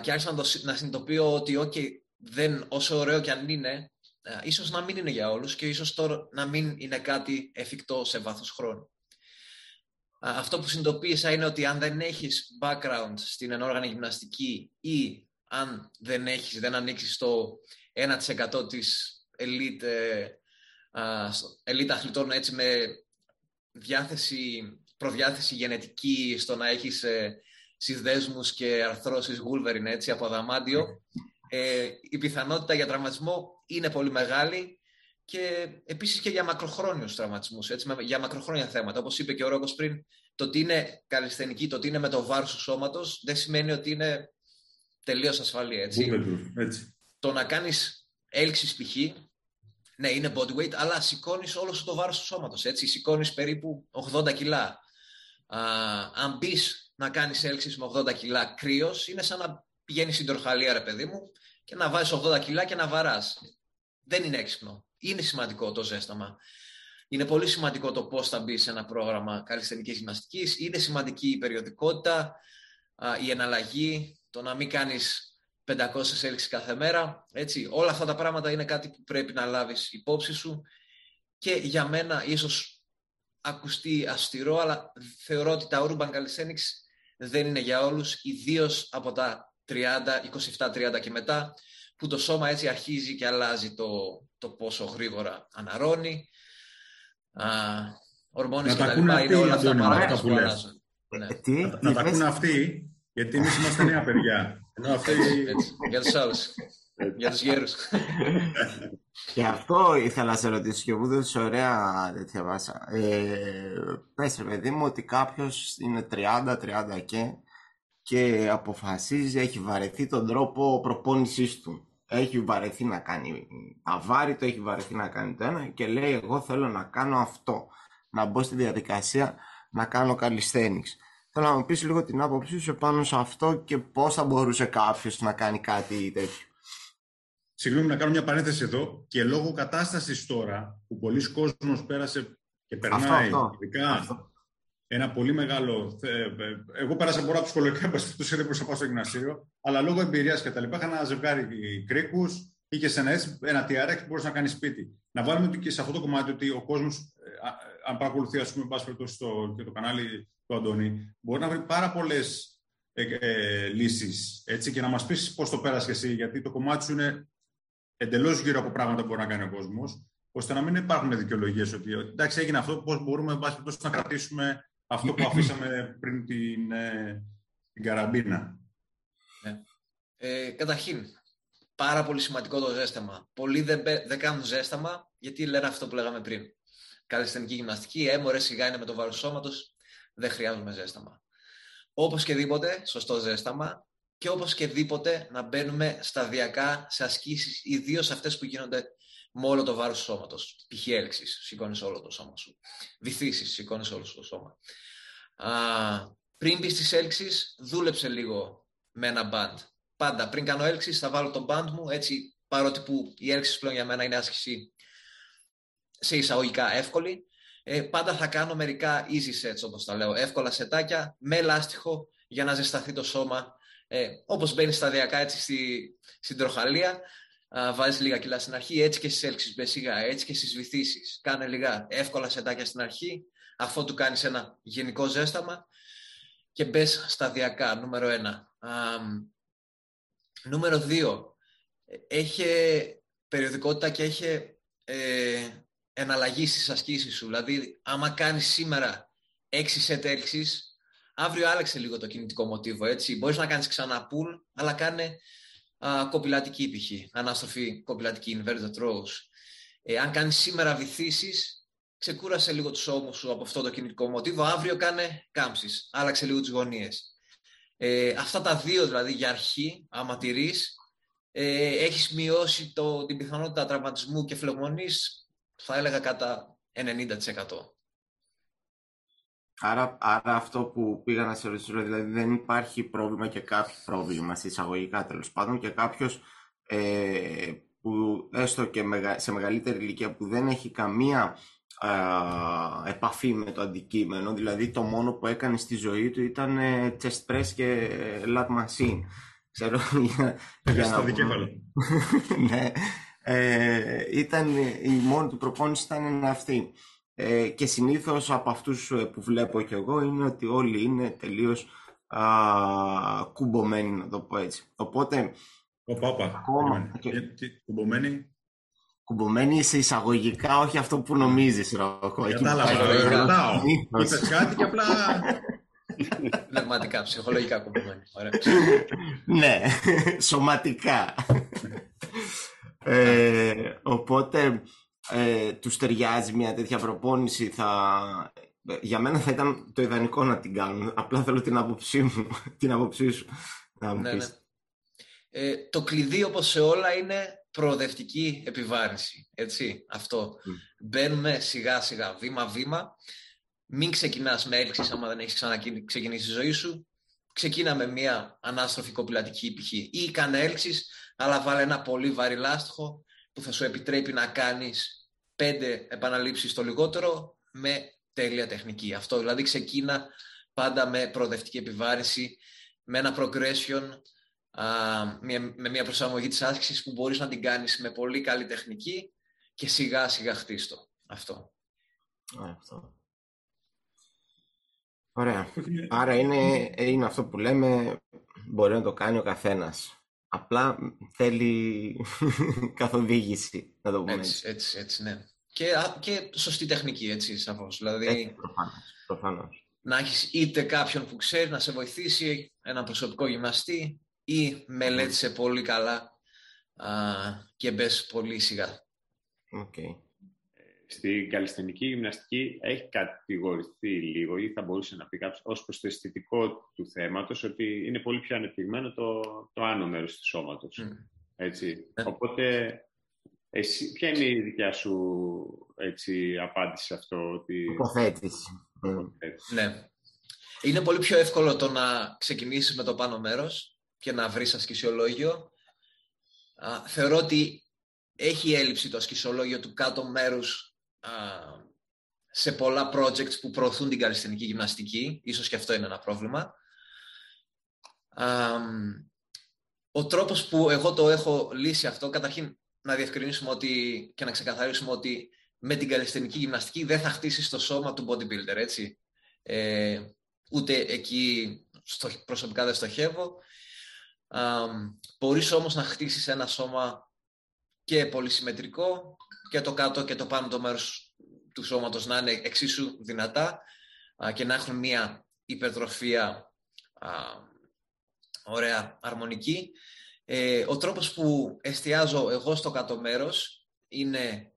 και άρχισα να συνειδητοποιώ ότι okay, όσο ωραίο κι αν είναι, ίσως να μην είναι για όλους και ίσως τώρα να μην είναι κάτι εφικτό σε βάθος χρόνου. Αυτό που συνειδητοποίησα είναι ότι αν δεν έχεις background στην ενόργανη γυμναστική ή αν δεν ανοίξεις στο 1% της elite αθλητών, έτσι, με προδιάθεση γενετική στο να έχεις συνδέσμους και αρθρώσεις Wolverine, έτσι, από αδαμάντιο, η πιθανότητα για τραυματισμό είναι πολύ μεγάλη, και επίσης και για μακροχρόνιους τραυματισμούς, έτσι, για μακροχρόνια θέματα. Όπως είπε και ο Ρόκος πριν, το ότι είναι καλλισθενική, το ότι είναι με το βάρος του σώματος, δεν σημαίνει ότι είναι τελείως ασφαλή. Έτσι. Έτσι. Το να κάνεις έλξεις π.χ., ναι, είναι bodyweight, αλλά σηκώνεις όλο το βάρος του σώματος. Έτσι. Σηκώνεις περίπου 80 κιλά. Αν μπει να κάνεις έλξεις με 80 κιλά κρύος, είναι σαν να πηγαίνεις στην τροχαλία, ρε παιδί μου, και να βάζεις 80 κιλά και να βαράς. Δεν είναι έξυπνο. Είναι σημαντικό το ζέσταμα. Είναι πολύ σημαντικό το πώς θα μπει σε ένα πρόγραμμα καλλισθενικής γυμναστικής. Είναι σημαντική η περιοδικότητα, η εναλλαγή, το να μην κάνεις 500 έλξεις κάθε μέρα. Έτσι. Όλα αυτά τα πράγματα είναι κάτι που πρέπει να λάβεις υπόψη σου. Και για μένα ίσως ακουστεί αυστηρό, αλλά θεωρώ ότι τα Urban Calisthenics δεν είναι για όλους, ιδίως από τα 27-30 και μετά, που το σώμα έτσι αρχίζει και αλλάζει το πόσο γρήγορα αναρρώνει, ορμόνες κτλ. Είναι όλα αυτά παράγοντα που αλλάζουν. Να τα ακούνε αυτοί, γιατί εμείς είμαστε νέα παιδιά. Για τους άλλους, για τους γέρους. Και αυτό ήθελα να σε ρωτήσω και εγώ, δεν είσαι ωραία τέτοια βάσα. Πες, παιδί μου, ότι κάποιος είναι 30 και αποφασίζει, έχει βαρεθεί τον τρόπο προπόνησής του. Έχει βαρεθεί να κάνει αβάριτο, έχει βαρεθεί να κάνει το ένα και λέει εγώ θέλω να κάνω αυτό. Να μπω στη διαδικασία να κάνω calisthenics. Θέλω να μου πεις λίγο την άποψή σου πάνω σε αυτό και πώς θα μπορούσε κάποιος να κάνει κάτι τέτοιο. Συγγνώμη, να κάνω μια παρένθεση εδώ, και λόγω κατάστασης τώρα που πολλοί κόσμος πέρασε και περνάει ειδικά. Ένα πολύ μεγάλο. Εγώ πέρασα πολλά ψυχολογικά παστούτου, δεν μπορούσα να πάω στο γυμναστήριο, αλλά λόγω εμπειρίας και τα λοιπά, είχα ένα ζευγάρι κρίκους, είχε ένα TRX που μπορούσε να κάνει σπίτι. Να βάλουμε και σε αυτό το κομμάτι ότι ο κόσμος, αν παρακολουθεί, ας πούμε, και το κανάλι του Αντώνη, μπορεί να βρει πάρα πολλές λύσεις. Έτσι, και να μας πεις πώς το πέρασες εσύ, γιατί το κομμάτι σου είναι εντελώς γύρω από πράγματα που μπορεί να κάνει ο κόσμος, ώστε να μην υπάρχουν δικαιολογίες ότι εντάξει, έγινε αυτό, πώς μπορούμε να κρατήσουμε αυτό που αφήσαμε πριν την καραμπίνα. Καταρχήν, πάρα πολύ σημαντικό το ζέσταμα. Πολλοί δεν κάνουν ζέσταμα γιατί λένε αυτό που λέγαμε πριν. Καλλισθενική γυμναστική, μωρέ, σιγά είναι με το βάρος του σώματος, δεν χρειάζομαι ζέσταμα. Όπως και δίποτε, σωστό ζέσταμα, και όπως και δίποτε να μπαίνουμε σταδιακά σε ασκήσεις, ιδίως αυτές που γίνονται με όλο το βάρος του σώματος. Π.χ. έλξεις, σηκώνεις όλο το σώμα σου. Βυθίσεις, σηκώνεις όλο σου το σώμα. Πριν μπεις στις έλξεις, δούλεψε λίγο με ένα μπαντ. Πάντα πριν κάνω έλξεις, θα βάλω το μπαντ μου, έτσι, παρότι που οι έλξεις πλέον για μένα είναι άσκηση σε εισαγωγικά εύκολη. Πάντα θα κάνω μερικά easy sets, όπως τα λέω, εύκολα σετάκια, με λάστιχο για να ζεσταθεί το σώμα. Όπως μπαίνει σταδιακά έτσι στην τροχαλία. Βάζεις λίγα κιλά στην αρχή, έτσι και στις έλξεις μπες σιγά, έτσι και στις βυθίσεις. Κάνε λίγα εύκολα σετάκια στην αρχή, αφού του κάνεις ένα γενικό ζέσταμα και μπες σταδιακά, νούμερο 1. Νούμερο 2, έχει περιοδικότητα και έχει εναλλαγή στις ασκήσεις σου. Δηλαδή, άμα κάνεις σήμερα 6 σετ έλξεις, αύριο άλλαξε λίγο το κινητικό μοτίβο, έτσι. Μπορείς να κάνεις ξανά pull, αλλά κάνε κοπηλατική π.χ. Ανάστροφη κοπηλατική, inverted rows. Αν κάνεις σήμερα βυθίσεις, ξεκούρασε λίγο τους ώμους σου από αυτό το κινητικό μοτίβο, αύριο κάνε κάμψεις, άλλαξε λίγο τις γωνίες. Αυτά τα δύο δηλαδή για αρχή, άμα τηρείς, έχεις μειώσει την πιθανότητα τραυματισμού και φλεγμονής, θα έλεγα κατά 90%. Άρα αυτό που πήγα να σε ρωτήσω, δηλαδή δεν υπάρχει πρόβλημα και κάποιο πρόβλημα, σε εισαγωγικά τέλος πάντων, και κάποιος που έστω και σε μεγαλύτερη ηλικία που δεν έχει καμία επαφή με το αντικείμενο, δηλαδή το μόνο που έκανε στη ζωή του ήταν chest press και lat machine. Ξέρω, για να πούμε. Ναι. Η μόνη του προπόνηση ήταν αυτή. Και συνήθως από αυτούς που βλέπω και εγώ είναι ότι όλοι είναι τελείως κουμπωμένοι, να το πω έτσι. Οπότε, ακόμα κουμπωμένοι σε εισαγωγικά, όχι αυτό που νομίζεις, Ρόκο. Κατάλαβα, είπες κάτι και απλά... Πνευματικά, ψυχολογικά κουμπωμένοι. Ναι, σωματικά. Οπότε... τους ταιριάζει μια τέτοια προπόνηση. Για μένα θα ήταν το ιδανικό να την κάνουν. Απλά θέλω την άποψή μου, την άποψή σου να μου πεις. Ναι. Το κλειδί, όπως σε όλα, είναι προοδευτική επιβάρυνση. Έτσι, αυτό. Μπαίνουμε σιγά σιγά, βήμα βήμα. Μην ξεκινάς με έλξεις άμα δεν έχεις ξαναξεκινήσει τη ζωή σου. Ξεκίνα με μια ανάστροφη κοπηλατική π.χ. ή κάνε έλξεις, αλλά βάλε ένα πολύ βαρύ λάστιχο που θα σου επιτρέπει να κάνεις 5 επαναλήψεις το λιγότερο με τέλεια τεχνική. Αυτό δηλαδή ξεκίνα πάντα με προοδευτική επιβάρυνση, με ένα progression, με μια προσαρμογή της άσκησης που μπορείς να την κάνεις με πολύ καλή τεχνική και σιγά σιγά χτίστο. Αυτό. Ωραία. Άρα είναι αυτό που λέμε, μπορεί να το κάνει ο καθένας. Απλά θέλει καθοδήγηση, να το πούμε έτσι. Ναι. Και σωστή τεχνική, έτσι, σαφώς. Δηλαδή, προφανώς. Να έχεις είτε κάποιον που ξέρει να σε βοηθήσει, ένα προσωπικό γυμναστή, ή μελέτησε πολύ καλά και μπες πολύ σιγά. Okay. Στην καλλισθενική γυμναστική έχει κατηγορηθεί λίγο, ή θα μπορούσε να πει κάποιος, ως προς το αισθητικό του θέματος, ότι είναι πολύ πιο ανεπτυγμένο το άνω μέρος του σώματος. Έτσι. Οπότε, εσύ, ποια είναι η δικιά σου απάντηση σε αυτό? Ότι... Ναι. Είναι πολύ πιο εύκολο το να ξεκινήσεις με το πάνω μέρος και να βρεις ασκησιολόγιο. Θεωρώ ότι έχει έλλειψη το ασκησιολόγιο του κάτω μέρους σε πολλά projects που προωθούν την καλλισθενική γυμναστική. Ίσως και αυτό είναι ένα πρόβλημα. Ο τρόπος που εγώ το έχω λύσει αυτό, καταρχήν να διευκρινίσουμε ότι, και να ξεκαθαρίσουμε ότι με την καλλισθενική γυμναστική δεν θα χτίσεις το σώμα του bodybuilder, έτσι. Ούτε εκεί προσωπικά δεν στοχεύω. Μπορείς όμως να χτίσεις ένα σώμα και πολυσυμμετρικό, και το κάτω και το πάνω το μέρος του σώματος να είναι εξίσου δυνατά και να έχουν μια υπερτροφία ωραία, αρμονική. Ο τρόπος που εστιάζω εγώ στο κάτω μέρος είναι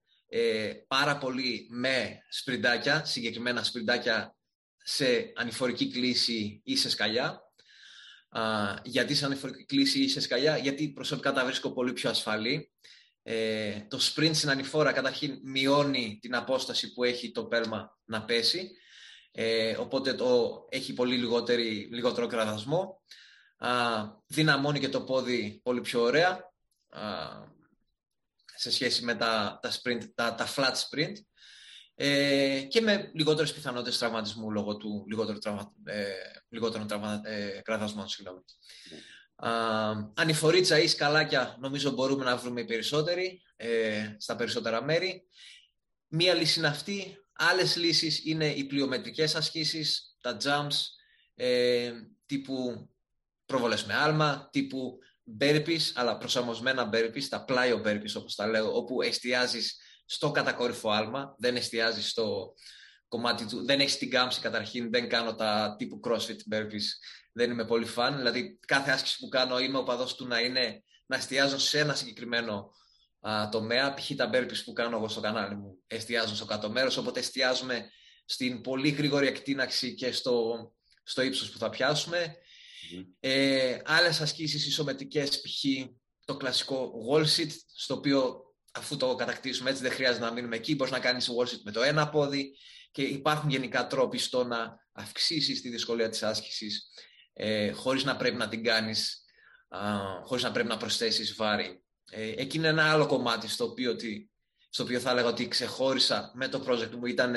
πάρα πολύ με σπριντάκια, συγκεκριμένα σπριντάκια σε ανηφορική κλίση ή σε σκαλιά. Γιατί σε ανηφορική κλίση ή σε σκαλιά? Γιατί προσωπικά τα βρίσκω πολύ πιο ασφαλή. Το sprint στην ανηφόρα καταρχήν μειώνει την απόσταση που έχει το πέλμα να πέσει, οπότε έχει πολύ λιγότερο κραδασμό, δυναμώνει και το πόδι πολύ πιο ωραία σε σχέση με τα flat sprint, και με λιγότερες πιθανότητες τραυματισμού λόγω του λιγότερων κραδασμών, συγγνώμη. Ανηφορίτσα ή σκαλάκια νομίζω μπορούμε να βρούμε οι περισσότεροι στα περισσότερα μέρη. Μία λύση είναι αυτή. Άλλες λύσεις είναι οι πλειομετρικές ασκήσεις, τα jumps, τύπου προβολές με άλμα, τύπου burpees, αλλά προσαρμοσμένα burpees, τα πλάιο burpees όπως τα λέω, όπου εστιάζεις στο κατακόρυφο άλμα, δεν εστιάζεις στο κομμάτι του, δεν έχεις την κάμψη καταρχήν. Δεν κάνω τα τύπου crossfit burpees, δεν είμαι πολύ φαν, δηλαδή κάθε άσκηση που κάνω είμαι οπαδός του να εστιάζω σε ένα συγκεκριμένο τομέα. Π.χ. τα burpees που κάνω εγώ στο κανάλι μου εστιάζουν στο κάτω μέρος, οπότε εστιάζουμε στην πολύ γρήγορη εκτείναξη και στο ύψος που θα πιάσουμε. Άλλες ασκήσεις ισομετρικές, π.χ. το κλασικό wall sit, στο οποίο αφού το κατακτήσουμε έτσι δεν χρειάζεται να μείνουμε εκεί, μπορείς να κάνεις wall sit με το ένα πόδι, και υπάρχουν γενικά τρόποι στο να αυξήσεις τη δυσκολία της άσκησης, χωρίς να πρέπει να την κάνεις, χωρίς να πρέπει να προσθέσεις βάρη. Εκεί είναι ένα άλλο κομμάτι στο οποίο θα έλεγα ότι ξεχώρισα με το project μου, ήταν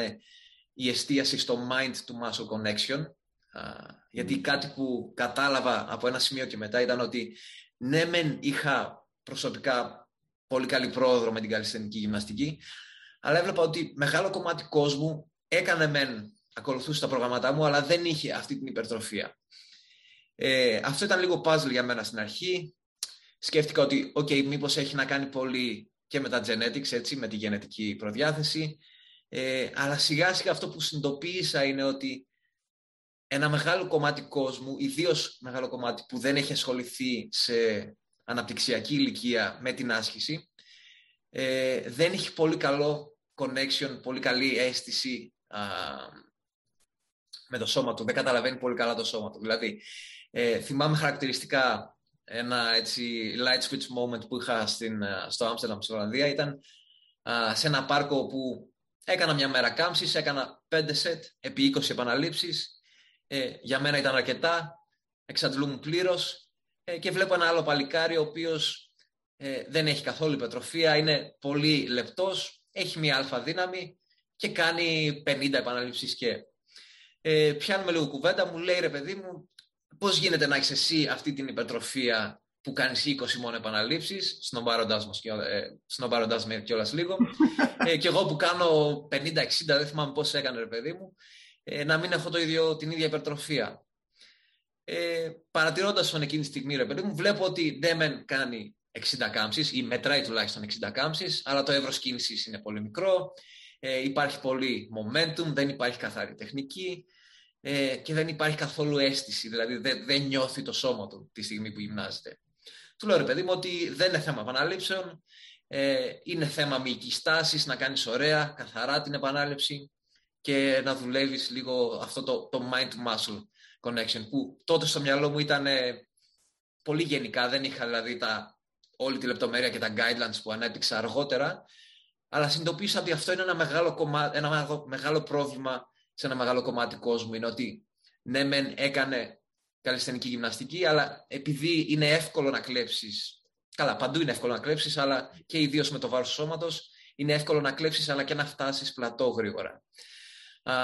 η εστίαση στο mind to muscle connection, γιατί κάτι που κατάλαβα από ένα σημείο και μετά ήταν ότι ναι μεν είχα προσωπικά πολύ καλή πρόοδο με την καλλισθενική γυμναστική, αλλά έβλεπα ότι μεγάλο κομμάτι κόσμου έκανε μεν, ακολουθούσε τα προγραμματά μου, αλλά δεν είχε αυτή την υπερτροφία. Αυτό ήταν λίγο puzzle για μένα στην αρχή. Σκέφτηκα ότι μήπως έχει να κάνει πολύ και με τα genetics, έτσι, με τη γενετική προδιάθεση, αλλά σιγά σιγά αυτό που συνειδητοποίησα είναι ότι ένα μεγάλο κομμάτι κόσμου, ιδίως μεγάλο κομμάτι που δεν έχει ασχοληθεί σε αναπτυξιακή ηλικία με την άσκηση, δεν έχει πολύ καλό connection, πολύ καλή αίσθηση με το σώμα του. Δεν καταλαβαίνει πολύ καλά το σώμα του. Δηλαδή, θυμάμαι χαρακτηριστικά ένα έτσι light switch moment που είχα στο Άμστερνταμ, στην Ολλανδία. Ήταν σε ένα πάρκο που έκανα μια μέρα κάμψης, έκανα 5 set επί 20 επαναλήψεις. Για μένα ήταν αρκετά, εξαντλούμουν πλήρως, και βλέπω ένα άλλο παλικάρι ο οποίος δεν έχει καθόλου υπερτροφία, είναι πολύ λεπτός, έχει μια αλφα δύναμη και κάνει 50 επαναλήψεις και πιάνουμε λίγο κουβέντα, μου λέει ρε παιδί μου, πώς γίνεται να έχεις εσύ αυτή την υπερτροφία που κάνεις 20 μόνο επαναλήψεις, σνομπάροντας με κιόλας λίγο, και εγώ που κάνω 50-60, δεν θυμάμαι πώς έκανε ρε παιδί μου, να μην έχω την ίδια υπερτροφία. Παρατηρώντας τον εκείνη τη στιγμή, ρε παιδί μου, βλέπω ότι δεν μεν κάνει 60 κάμψεις ή μετράει τουλάχιστον 60 κάμψεις, αλλά το εύρος κίνησης είναι πολύ μικρό, υπάρχει πολύ momentum, δεν υπάρχει καθαρή τεχνική, και δεν υπάρχει καθόλου αίσθηση, δηλαδή δεν νιώθει το σώμα του τη στιγμή που γυμνάζεται. Του λέω ρε παιδί μου ότι δεν είναι θέμα επαναλήψεων, είναι θέμα μυϊκής τάσης, να κάνεις ωραία, καθαρά την επανάληψη και να δουλεύεις λίγο αυτό το mind-muscle connection, που τότε στο μυαλό μου ήταν πολύ γενικά, δεν είχα δηλαδή όλη τη λεπτομέρεια και τα guidelines που ανέπτυξα αργότερα, αλλά συνειδητοποίησα ότι αυτό είναι ένα μεγάλο πρόβλημα σε ένα μεγάλο κομμάτι κόσμου, είναι ότι ναι μεν έκανε καλλισθενική γυμναστική, αλλά επειδή είναι εύκολο να κλέψεις, καλά παντού είναι εύκολο να κλέψεις, αλλά και ιδίως με το βάρος του σώματος, είναι εύκολο να κλέψεις αλλά και να φτάσεις πλατό γρήγορα.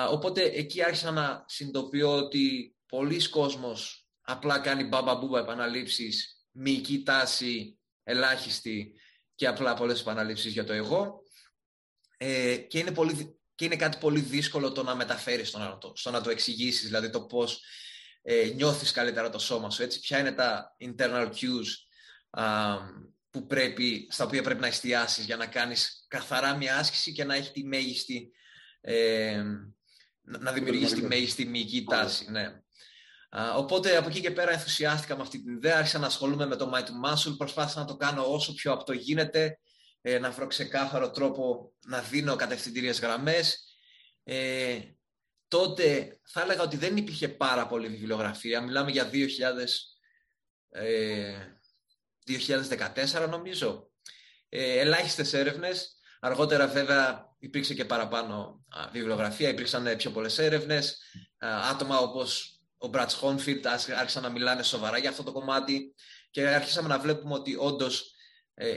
Οπότε εκεί άρχισα να συνειδητοποιώ ότι πολλοί κόσμος απλά κάνει μπαμπαμπούμπα επαναλήψεις, μυϊκή τάση, ελάχιστη και απλά πολλές επαναλήψεις για το εγώ, και είναι κάτι πολύ δύσκολο το να μεταφέρεις στο να το εξηγήσεις, δηλαδή το πώς νιώθεις καλύτερα το σώμα σου, έτσι, ποια είναι τα internal cues στα οποία πρέπει να εστιάσεις για να κάνεις καθαρά μια άσκηση και να έχει τη μέγιστη να δημιουργήσει τη μέγιστη μυϊκή τάση, ναι. Οπότε από εκεί και πέρα ενθουσιάστηκα με αυτή την ιδέα, άρχισα να ασχολούμαι με το mind to muscle, προσπάθησα να το κάνω όσο πιο απτό γίνεται, να βρω ξεκάθαρο τρόπο να δίνω κατευθυντήριες γραμμές. Τότε θα έλεγα ότι δεν υπήρχε πάρα πολύ βιβλιογραφία, μιλάμε για 2014 νομίζω, ελάχιστες έρευνες. Αργότερα βέβαια υπήρξε και παραπάνω βιβλιογραφία, υπήρξαν πιο πολλές έρευνες, άτομα όπως ο Μπρατ Χόνφιλτ άρχισαν να μιλάνε σοβαρά για αυτό το κομμάτι και άρχισαμε να βλέπουμε ότι όντως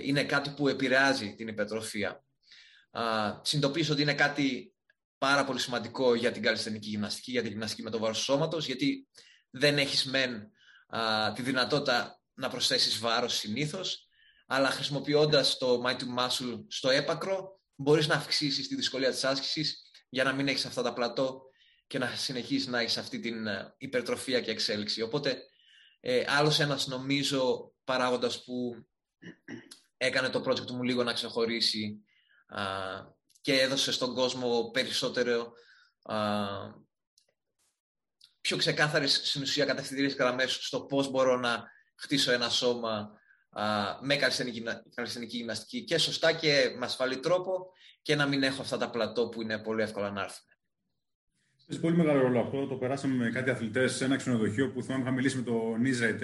είναι κάτι που επηρεάζει την υπερτροφία. Συνειδητοποίησα ότι είναι κάτι πάρα πολύ σημαντικό για την καλλισθενική γυμναστική, για την γυμναστική με το βάρος του σώματος, γιατί δεν έχεις μεν τη δυνατότητα να προσθέσεις βάρος συνήθως, αλλά χρησιμοποιώντας το mind to muscle στο έπακρο, μπορείς να αυξήσεις τη δυσκολία της άσκησης για να μην έχεις αυτά τα πλατό και να συνεχίσεις να έχεις αυτή την υπερτροφία και εξέλιξη. Οπότε, άλλος ένας νομίζω παράγοντας που έκανε το project μου λίγο να ξεχωρίσει και έδωσε στον κόσμο περισσότερο, πιο ξεκάθαρες στην ουσία κατευθυντήριες γραμμές στο πώς μπορώ να χτίσω ένα σώμα με καλλισθενική γυμναστική και σωστά και με ασφαλή τρόπο και να μην έχω αυτά τα πλατό που είναι πολύ εύκολα να έρθουν. Έχει πολύ μεγάλο ρόλο αυτό. Το περάσαμε με κάτι αθλητές σε ένα ξενοδοχείο που θυμάμαι είχα μιλήσει με τον Ισραήλ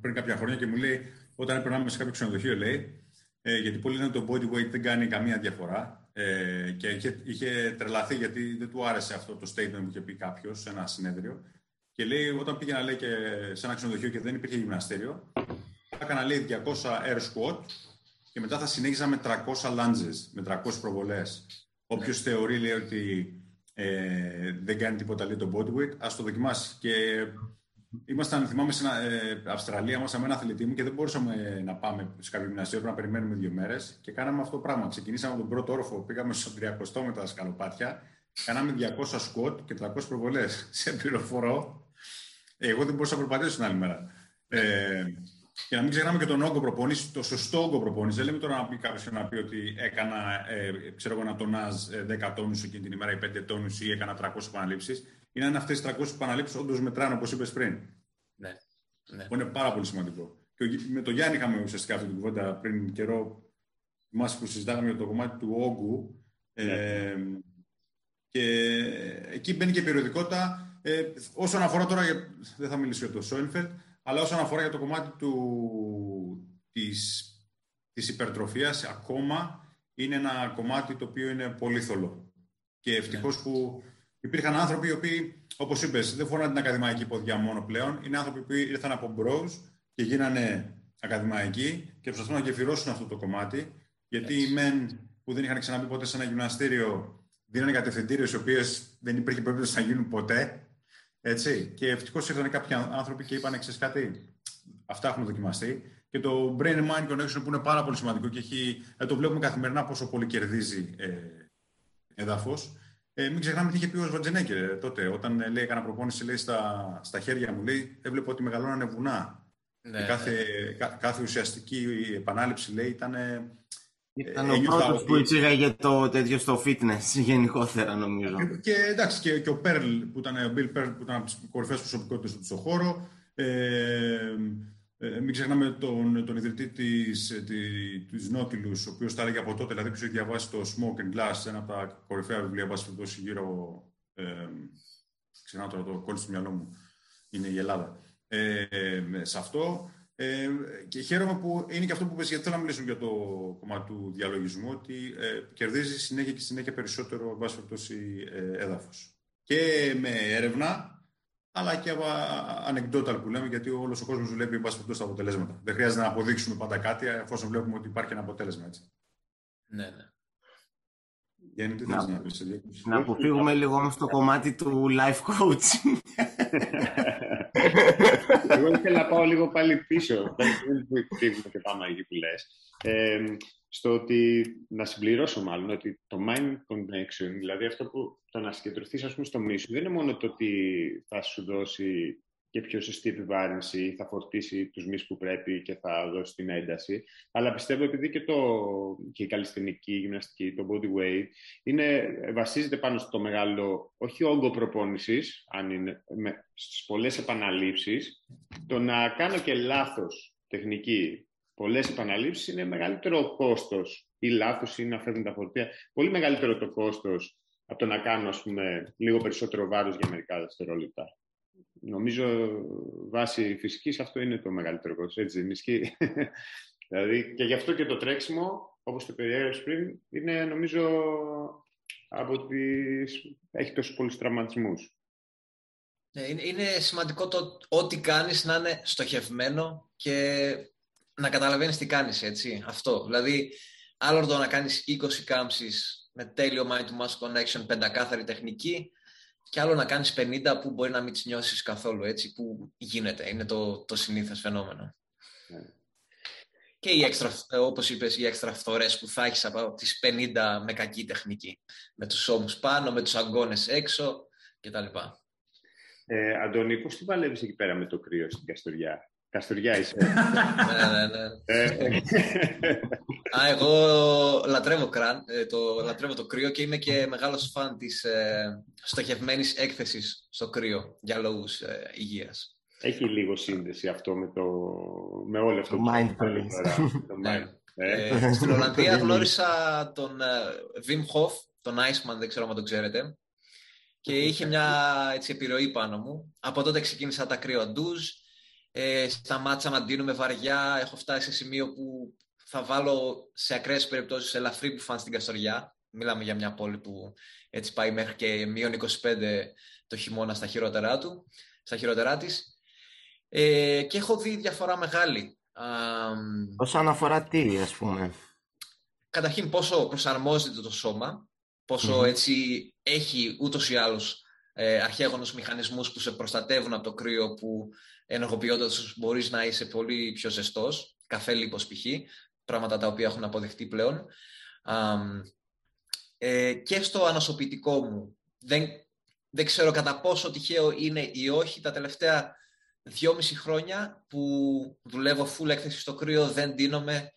πριν κάποια χρόνια και μου λέει, όταν περνάμε σε κάποιο ξενοδοχείο, λέει, γιατί πολλοί λένε ότι το bodyweight δεν κάνει καμία διαφορά. και είχε τρελαθεί γιατί δεν του άρεσε αυτό το statement που είχε πει κάποιος σε ένα συνέδριο. Και λέει, όταν πήγαινα λέει, και σε ένα ξενοδοχείο και δεν υπήρχε γυμναστήριο, έκανα λέει 200 air squat και μετά θα συνέχιζα με 300 lunges, με 300 προβολές. Όποιος θεωρεί λέει, ότι δεν κάνει τίποτα λέει το bodyweight, ας το δοκιμάσει. Και ήμασταν, θυμάμαι, στην Αυστραλία, ήμασταν με ένα αθλητή μου και δεν μπορούσαμε να πάμε σε κάποιο γυμναστήριο, πρέπει να περιμένουμε 2 μέρες. Και κάναμε αυτό το πράγμα. Ξεκινήσαμε τον πρώτο όροφο, πήγαμε στο 300 με τα σκαλοπάτια. Κάναμε 200 σκοτ και 300 προβολές. Σε πληροφορώ. Εγώ δεν μπορούσα να προπατήσω την άλλη μέρα. Και να μην ξεχνάμε και τον όγκο προπόνηση, το σωστό όγκο προπόνηση. Δεν λέμε τώρα να πει κάποιο να πει ότι έκανα ένα τονάζ 10 τόνους εκείνη την ημέρα ή 5 τόνους ή έκανα 300 επαναλήψεις. Είναι αν αυτές οι 300 επαναλήψεις όντως μετράνε, όπως είπες πριν. Ναι. Είναι πάρα πολύ σημαντικό. Και με τον Γιάννη είχαμε ουσιαστικά αυτή την κουβέντα πριν καιρό. Μας που συζητάγαμε για το κομμάτι του όγκου. Και εκεί μπαίνει και η περιοδικότητα. Όσον αφορά τώρα, δεν θα μιλήσω για το Σόινφελτ, αλλά όσον αφορά για το κομμάτι της υπερτροφίας, ακόμα είναι ένα κομμάτι το οποίο είναι πολύ θολό. Και ευτυχώς που υπήρχαν άνθρωποι οι οποίοι, όπως είπες, δεν φοράνε την ακαδημαϊκή ποδιά μόνο πλέον. Είναι άνθρωποι που ήρθαν από μπρος και γίνανε ακαδημαϊκοί και προσπαθούν να γεφυρώσουν αυτό το κομμάτι. Γιατί οι μεν που δεν είχαν ξαναμπεί ποτέ σε ένα γυμναστήριο δίνανε κατευθυντήριες οι οποίες δεν υπήρχε περίπτωση να γίνουν ποτέ. Έτσι. Και ευτυχώς ήρθαν κάποιοι άνθρωποι και είπαν: ξέρεις κάτι, αυτά έχουν δοκιμαστεί. Και το brain-mind connection που είναι πάρα πολύ σημαντικό και το βλέπουμε καθημερινά πόσο πολύ κερδίζει έδαφος. Μην ξεχνάμε τι είχε πει ο Σβαρτζενέγκερ τότε. Όταν λέει, έκανα προπόνηση λέει, στα χέρια μου, λέει, έβλεπε ότι μεγαλώνανε βουνά. Ναι, κάθε ουσιαστική επανάληψη λέει, ήταν. Ήταν ο πρώτος που εισήγαγε το τέτοιο στο fitness γενικότερα, νομίζω. Και εντάξει, και ο Πέρλ, που ήταν ο Bill Pearl, που ήταν από τις κορυφαίες προσωπικότητες του στον χώρο. Μην ξεχνάμε τον ιδρυτή της Nautilus, ο οποίος τα έλεγε από τότε, δηλαδή που είχε διαβάσει το Smoke and Glass, ένα από τα κορυφαία βιβλία βάσης γύρω. Ξεχνάω τώρα, το κόλλησε στο μυαλό μου, είναι η Ελλάδα. Σε αυτό. Και χαίρομαι που είναι και αυτό που πες, γιατί θέλω να μιλήσουμε για το κομμάτι του διαλογισμού, ότι κερδίζει συνέχεια και συνέχεια περισσότερο βάση περιπτώσει έδαφος. Και με έρευνα, αλλά και anecdotal που λέμε, γιατί όλος ο κόσμος βλέπει βάση περιπτώσει τα αποτελέσματα. Δεν χρειάζεται να αποδείξουμε πάντα κάτι, εφόσον βλέπουμε ότι υπάρχει ένα αποτέλεσμα. Έτσι. Ναι, ναι. Γιάννη, τι θες να πεις? Να αποφύγουμε λίγο όμως το κομμάτι του life coaching. Εγώ ήθελα να πάω λίγο πάλι πίσω. Και πάμε εκεί που λες. Στο ότι να συμπληρώσω μάλλον ότι το mind connection, δηλαδή αυτό που το να συγκεντρωθείς ας πούμε στο μίσο, δεν είναι μόνο το ότι θα σου δώσει και πιο σωστή επιβάρυνση, θα φορτίσει τους μυς που πρέπει και θα δώσει την ένταση. Αλλά πιστεύω επειδή και η καλλισθενική, η γυμναστική, το body weight, βασίζεται πάνω στο μεγάλο, όχι όγκο προπόνησης, αν είναι στις πολλές επαναλήψεις, το να κάνω και λάθος τεχνική, πολλές επαναλήψεις είναι μεγαλύτερο κόστος ή λάθος ή να φέρουν τα φορτία. Πολύ μεγαλύτερο το κόστος από το να κάνω ας πούμε, λίγο περισσότερο βάρος για μερικά δευτερόλεπτα. Νομίζω βάσει φυσικής αυτό είναι το μεγαλύτερο κόστος, έτσι δεν ισχύει? Δηλαδή και γι' αυτό και το τρέξιμο, όπως το περιέγραψες πριν, είναι νομίζω έχει τόσους πολλούς τραυματισμούς. Είναι σημαντικό το ό,τι κάνεις να είναι στοχευμένο και να καταλαβαίνεις τι κάνεις, έτσι, αυτό. Δηλαδή, άλλο το να κάνεις 20 κάμψεις με τέλειο mind-to-mass connection, πεντακάθαρη τεχνική, και άλλο να κάνεις 50 που μπορεί να μην τις νιώσεις καθόλου, έτσι, που γίνεται. Είναι το συνήθες φαινόμενο. Yeah. Και όπως είπες, οι έξτρα φθορές που θα έχεις από τις 50 με κακή τεχνική. Με τους ώμους πάνω, με τους αγκώνες έξω κτλ. Αντώνη, πώς τι παλεύεις εκεί πέρα με το κρύο στην Καστοριά? Καστοριά είσαι. Ναι. Εγώ λατρεύω το κρύο και είμαι και μεγάλος φαν της στοχευμένης έκθεσης στο κρύο για λόγους υγείας. Έχει λίγο σύνδεση αυτό με όλο αυτό. Το mindfulness. Στην Ολλανδία γνώρισα τον Wim Hof, τον Iceman, δεν ξέρω αν τον ξέρετε. Και είχε μια έτσι, επιρροή πάνω μου. Από τότε ξεκίνησα τα κρύο ντουζ. Σταμάτησα να ντύνομαι βαριά. Έχω φτάσει σε σημείο που θα βάλω σε ακραίες περιπτώσεις ελαφρύ μπουφάν στην Καστοριά. μιλάμε για μια πόλη που έτσι πάει μέχρι και μείον 25 το χειμώνα στα χειρότερά της. Και έχω δει διαφορά μεγάλη. Όσον αφορά τι, ας πούμε? Καταρχήν πόσο προσαρμόζεται το σώμα, πόσο έτσι έχει ούτως ή άλλως αρχαίγονους μηχανισμούς που σε προστατεύουν από το κρύο, που ενεργοποιώντας μπορείς να είσαι πολύ πιο ζεστός, καφέ, λίπος π.χ., πράγματα τα οποία έχουν αποδεχτεί πλέον. Και στο ανοσοποιητικό μου, δεν ξέρω κατά πόσο τυχαίο είναι ή όχι, τα τελευταία 2,5 χρόνια που δουλεύω full έκθεση στο κρύο, δεν ντύνομαι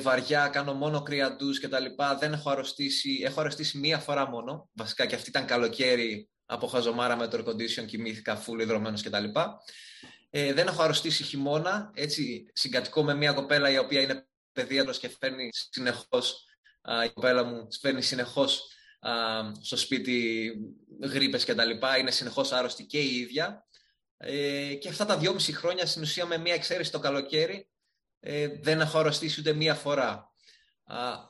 βαριά, κάνω μόνο κρύα ντους και τα λοιπά, δεν έχω αρρωστήσει, έχω αρρωστήσει μία φορά μόνο, βασικά, και αυτή ήταν καλοκαίρι από χαζομάρα με το air condition, κοιμήθηκα full υδρωμένος και τα λοιπά. Δεν έχω αρρωστήσει χειμώνα, έτσι συγκατοικώ με μία κοπέλα η οποία είναι παιδίατρος και φέρνει συνεχώς, η κοπέλα μου φέρνει συνεχώς στο σπίτι γρίπες και τα λοιπά, είναι συνεχώς άρρωστη και η ίδια. Και αυτά τα 2,5 χρόνια στην ουσία με μία εξαίρεση το καλοκαίρι δεν έχω αρρωστήσει ούτε μία φορά.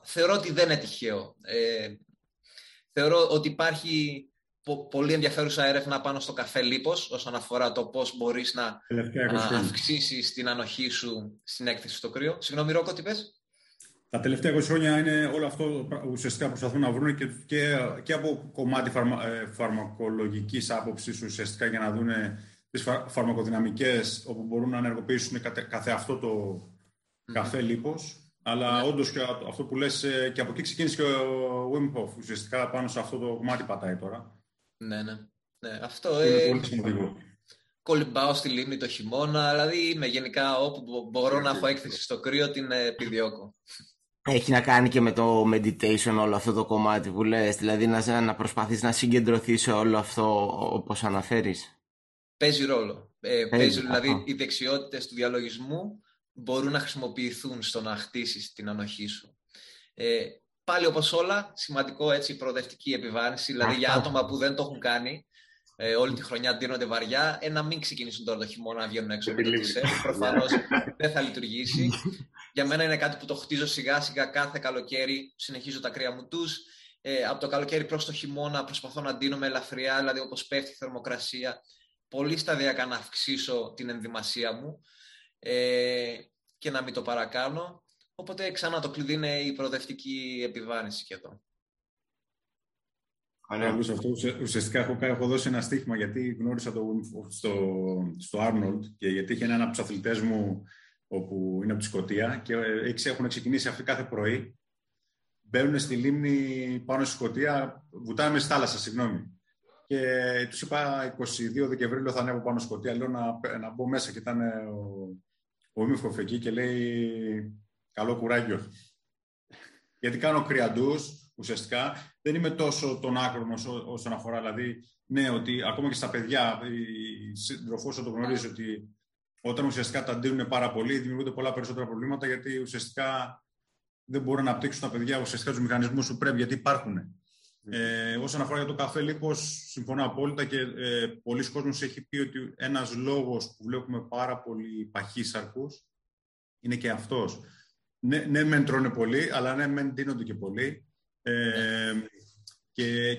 Θεωρώ ότι δεν είναι τυχαίο. Θεωρώ ότι υπάρχει πολύ ενδιαφέρουσα έρευνα πάνω στο καφέ λίπος όσον αφορά το πώς μπορείς να αυξήσεις την ανοχή σου στην έκθεση στο κρύο. Συγγνώμη Ρόκο, τι πες? Τα τελευταία 20 χρόνια είναι όλο αυτό ουσιαστικά προσπαθούν να βρουν και από κομμάτι φαρμακολογικής άποψης ουσιαστικά για να δουν τις φαρμακοδυναμικές όπου μπορούν να ενεργοποιήσουν καθεαυτό το καφέ λίπος. Αλλά όντως και αυτό που λες, και από εκεί ξεκίνησε και ο Wim Hof ουσιαστικά, πάνω σε αυτό το κομμάτι πατάει τώρα. Ναι. Αυτό είναι πολύ σημαντικό. Κολυμπάω στη λίμνη το χειμώνα, δηλαδή είμαι γενικά όπου μπορώ να έχω έκθεση στο κρύο την επιδιώκω. Έχει να κάνει και με το meditation όλο αυτό το κομμάτι που λες, δηλαδή να προσπαθείς να συγκεντρωθείς σε όλο αυτό όπως αναφέρεις. Παίζει ρόλο. Παίζει, δηλαδή οι δεξιότητες του διαλογισμού μπορούν να χρησιμοποιηθούν στο να χτίσεις την ανοχή σου. Πάλι όπως όλα, σημαντικό έτσι προοδευτική επιβάρυνση, δηλαδή για άτομα που δεν το έχουν κάνει, όλη τη χρονιά ντύνονται βαριά, να μην ξεκινήσουν τώρα το χειμώνα να βγαίνουν έξω με το τισερ. Προφανώς δεν θα λειτουργήσει. Για μένα είναι κάτι που το χτίζω σιγά σιγά κάθε καλοκαίρι, συνεχίζω τα κρύα μου τους. Από το καλοκαίρι προς το χειμώνα προσπαθώ να ντύνομαι ελαφριά, δηλαδή όπως πέφτει η θερμοκρασία, πολύ σταδιακά να αυξήσω την ενδυμασία μου και να μην το παρακάνω. Οπότε ξανά το κλειδί είναι η προοδευτική επιβάρυνση και εδώ. Αυτό, ουσιαστικά έχω δώσει ένα στίχημα, γιατί γνώρισα το Wim Hof στο Arnold και γιατί είχε έναν από τους αθλητές μου όπου είναι από τη Σκωτία και έχουν ξεκινήσει αυτοί κάθε πρωί. Μπαίνουν στη λίμνη πάνω στη Σκωτία, βουτάμε στη θάλασσα, συγγνώμη. Και τους είπα 22 Δεκεμβρίου θα ανέβω πάνω στη Σκωτία, λέω να μπω μέσα, και ήταν ο Wim Hof εκεί και λέει καλό κουράγιο. Γιατί κάνω κρυαντούς. Ουσιαστικά δεν είμαι τόσο τον άκρον όσον αφορά, δηλαδή, ναι, ότι ακόμα και στα παιδιά, η σύντροφός το γνωρίζει ότι όταν ουσιαστικά τα ντύνουν πάρα πολύ, δημιουργούνται πολλά περισσότερα προβλήματα, γιατί ουσιαστικά δεν μπορούν να αναπτύξουν τα παιδιά ουσιαστικά τους μηχανισμούς που πρέπει, γιατί υπάρχουν. Όσον αφορά για το καφέ λίπος, συμφωνώ απόλυτα, και πολλοί κόσμος έχει πει ότι ένας λόγος που βλέπουμε πάρα πολύ παχύσαρκους είναι και αυτός. Ναι, μεν τρώνε πολύ, αλλά ναι, μεν ντύνονται και πολύ.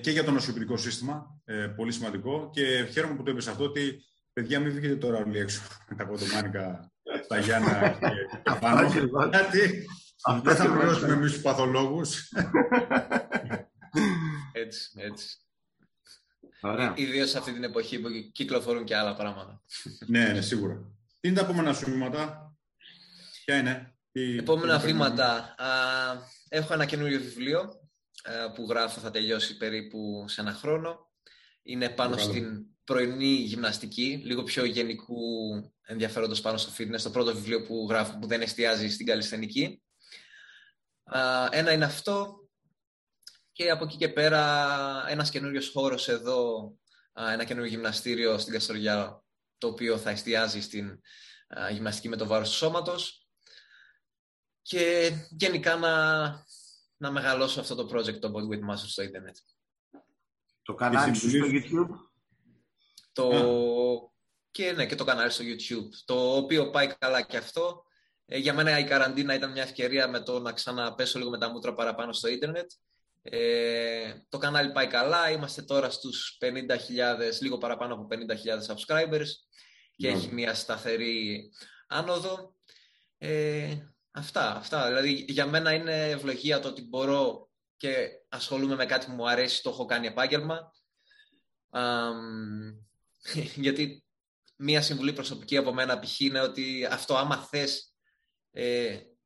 Και για το νοσοποιητικό σύστημα, πολύ σημαντικό, και χαίρομαι που το είπες αυτό, ότι παιδιά μην βγείτε τώρα όλοι έξω με τα κοντομάνικα στα Γιάννα και τα πάνω, γιατί δεν θα γνωρίσουμε εμείς τους παθολόγους. Έτσι. Ιδίως σε αυτή την εποχή που κυκλοφορούν και άλλα πράγματα. Ναι, σίγουρα. Τι είναι τα επόμενα σου βήματα? Ποια είναι? Επόμενα βήματα, έχω ένα καινούριο βιβλίο που γράφω, θα τελειώσει περίπου σε ένα χρόνο. Είναι πάνω στην πρωινή γυμναστική, λίγο πιο γενικού ενδιαφέροντος πάνω στο fitness. Το πρώτο βιβλίο που γράφω που δεν εστιάζει στην καλλισθενική. Ένα είναι αυτό, και από εκεί και πέρα ένας καινούριος χώρος εδώ, ένα καινούριο γυμναστήριο στην Καστοριά, το οποίο θα εστιάζει στην γυμναστική με το βάρος του σώματος. Και γενικά να μεγαλώσω αυτό το project, το Bodyweight Muscle, στο ίντερνετ. Το κανάλι στο YouTube. Και το κανάλι στο YouTube, το οποίο πάει καλά και αυτό. Για μένα η καραντίνα ήταν μια ευκαιρία με το να ξαναπέσω λίγο με τα μούτρα παραπάνω στο ίντερνετ Το κανάλι πάει καλά, είμαστε τώρα στους 50.000, λίγο παραπάνω από 50.000 subscribers και έχει μια σταθερή άνοδο. Αυτά. Δηλαδή για μένα είναι ευλογία το ότι μπορώ και ασχολούμαι με κάτι που μου αρέσει, το έχω κάνει επάγγελμα. Γιατί μία συμβουλή προσωπική από μένα π.χ. είναι ότι αυτό, άμα θες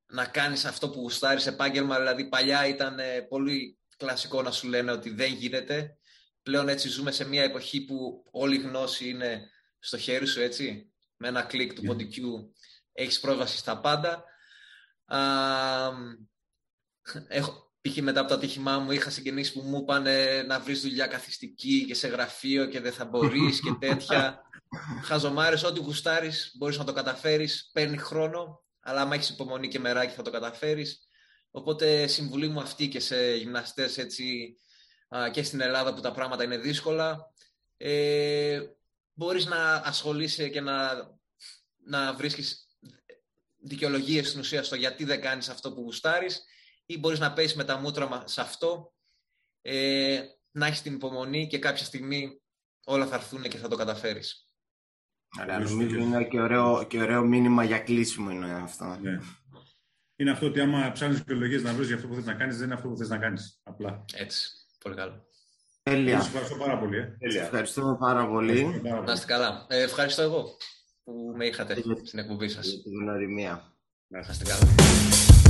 να κάνεις αυτό που γουστάρεις επάγγελμα, δηλαδή παλιά ήταν πολύ κλασικό να σου λένε ότι δεν γίνεται. Πλέον έτσι ζούμε σε μία εποχή που όλη η γνώση είναι στο χέρι σου, έτσι. Με ένα κλικ του ποντικού έχεις πρόσβαση στα πάντα. Π.χ. μετά από το ατύχημά μου είχα συγγενείς που μου είπαν να βρεις δουλειά καθιστική και σε γραφείο και δεν θα μπορείς και τέτοια. Χαζομάρες, ό,τι γουστάρεις μπορείς να το καταφέρεις, παίρνει χρόνο, αλλά άμα έχεις υπομονή και μεράκι θα το καταφέρεις. Οπότε συμβουλή μου αυτή και σε γυμναστές, έτσι, και στην Ελλάδα που τα πράγματα είναι δύσκολα, μπορείς να ασχολείσαι και να βρίσκεις δικαιολογίες στην ουσία στο γιατί δεν κάνεις αυτό που γουστάρεις, ή μπορείς να πέσεις με τα μούτρα σε αυτό, να έχεις την υπομονή και κάποια στιγμή όλα θα έρθουν και θα το καταφέρεις. Άρα, νομίζω είναι και ωραίο μήνυμα για κλείσιμο είναι αυτό. Ναι. Είναι αυτό ότι άμα ψάχνεις επιλογές να βρεις για αυτό που θες να κάνεις, δεν είναι αυτό που θες να κάνεις. Απλά. Έτσι. Πολύ καλό. Τέλεια. Σας ευχαριστώ πάρα πολύ. Ευχαριστούμε πάρα πολύ. Να είστε καλά. Ευχαριστώ εγώ που με είχατε στην εκπομπή σας. Για την γνωριμία. Να είστε καλά.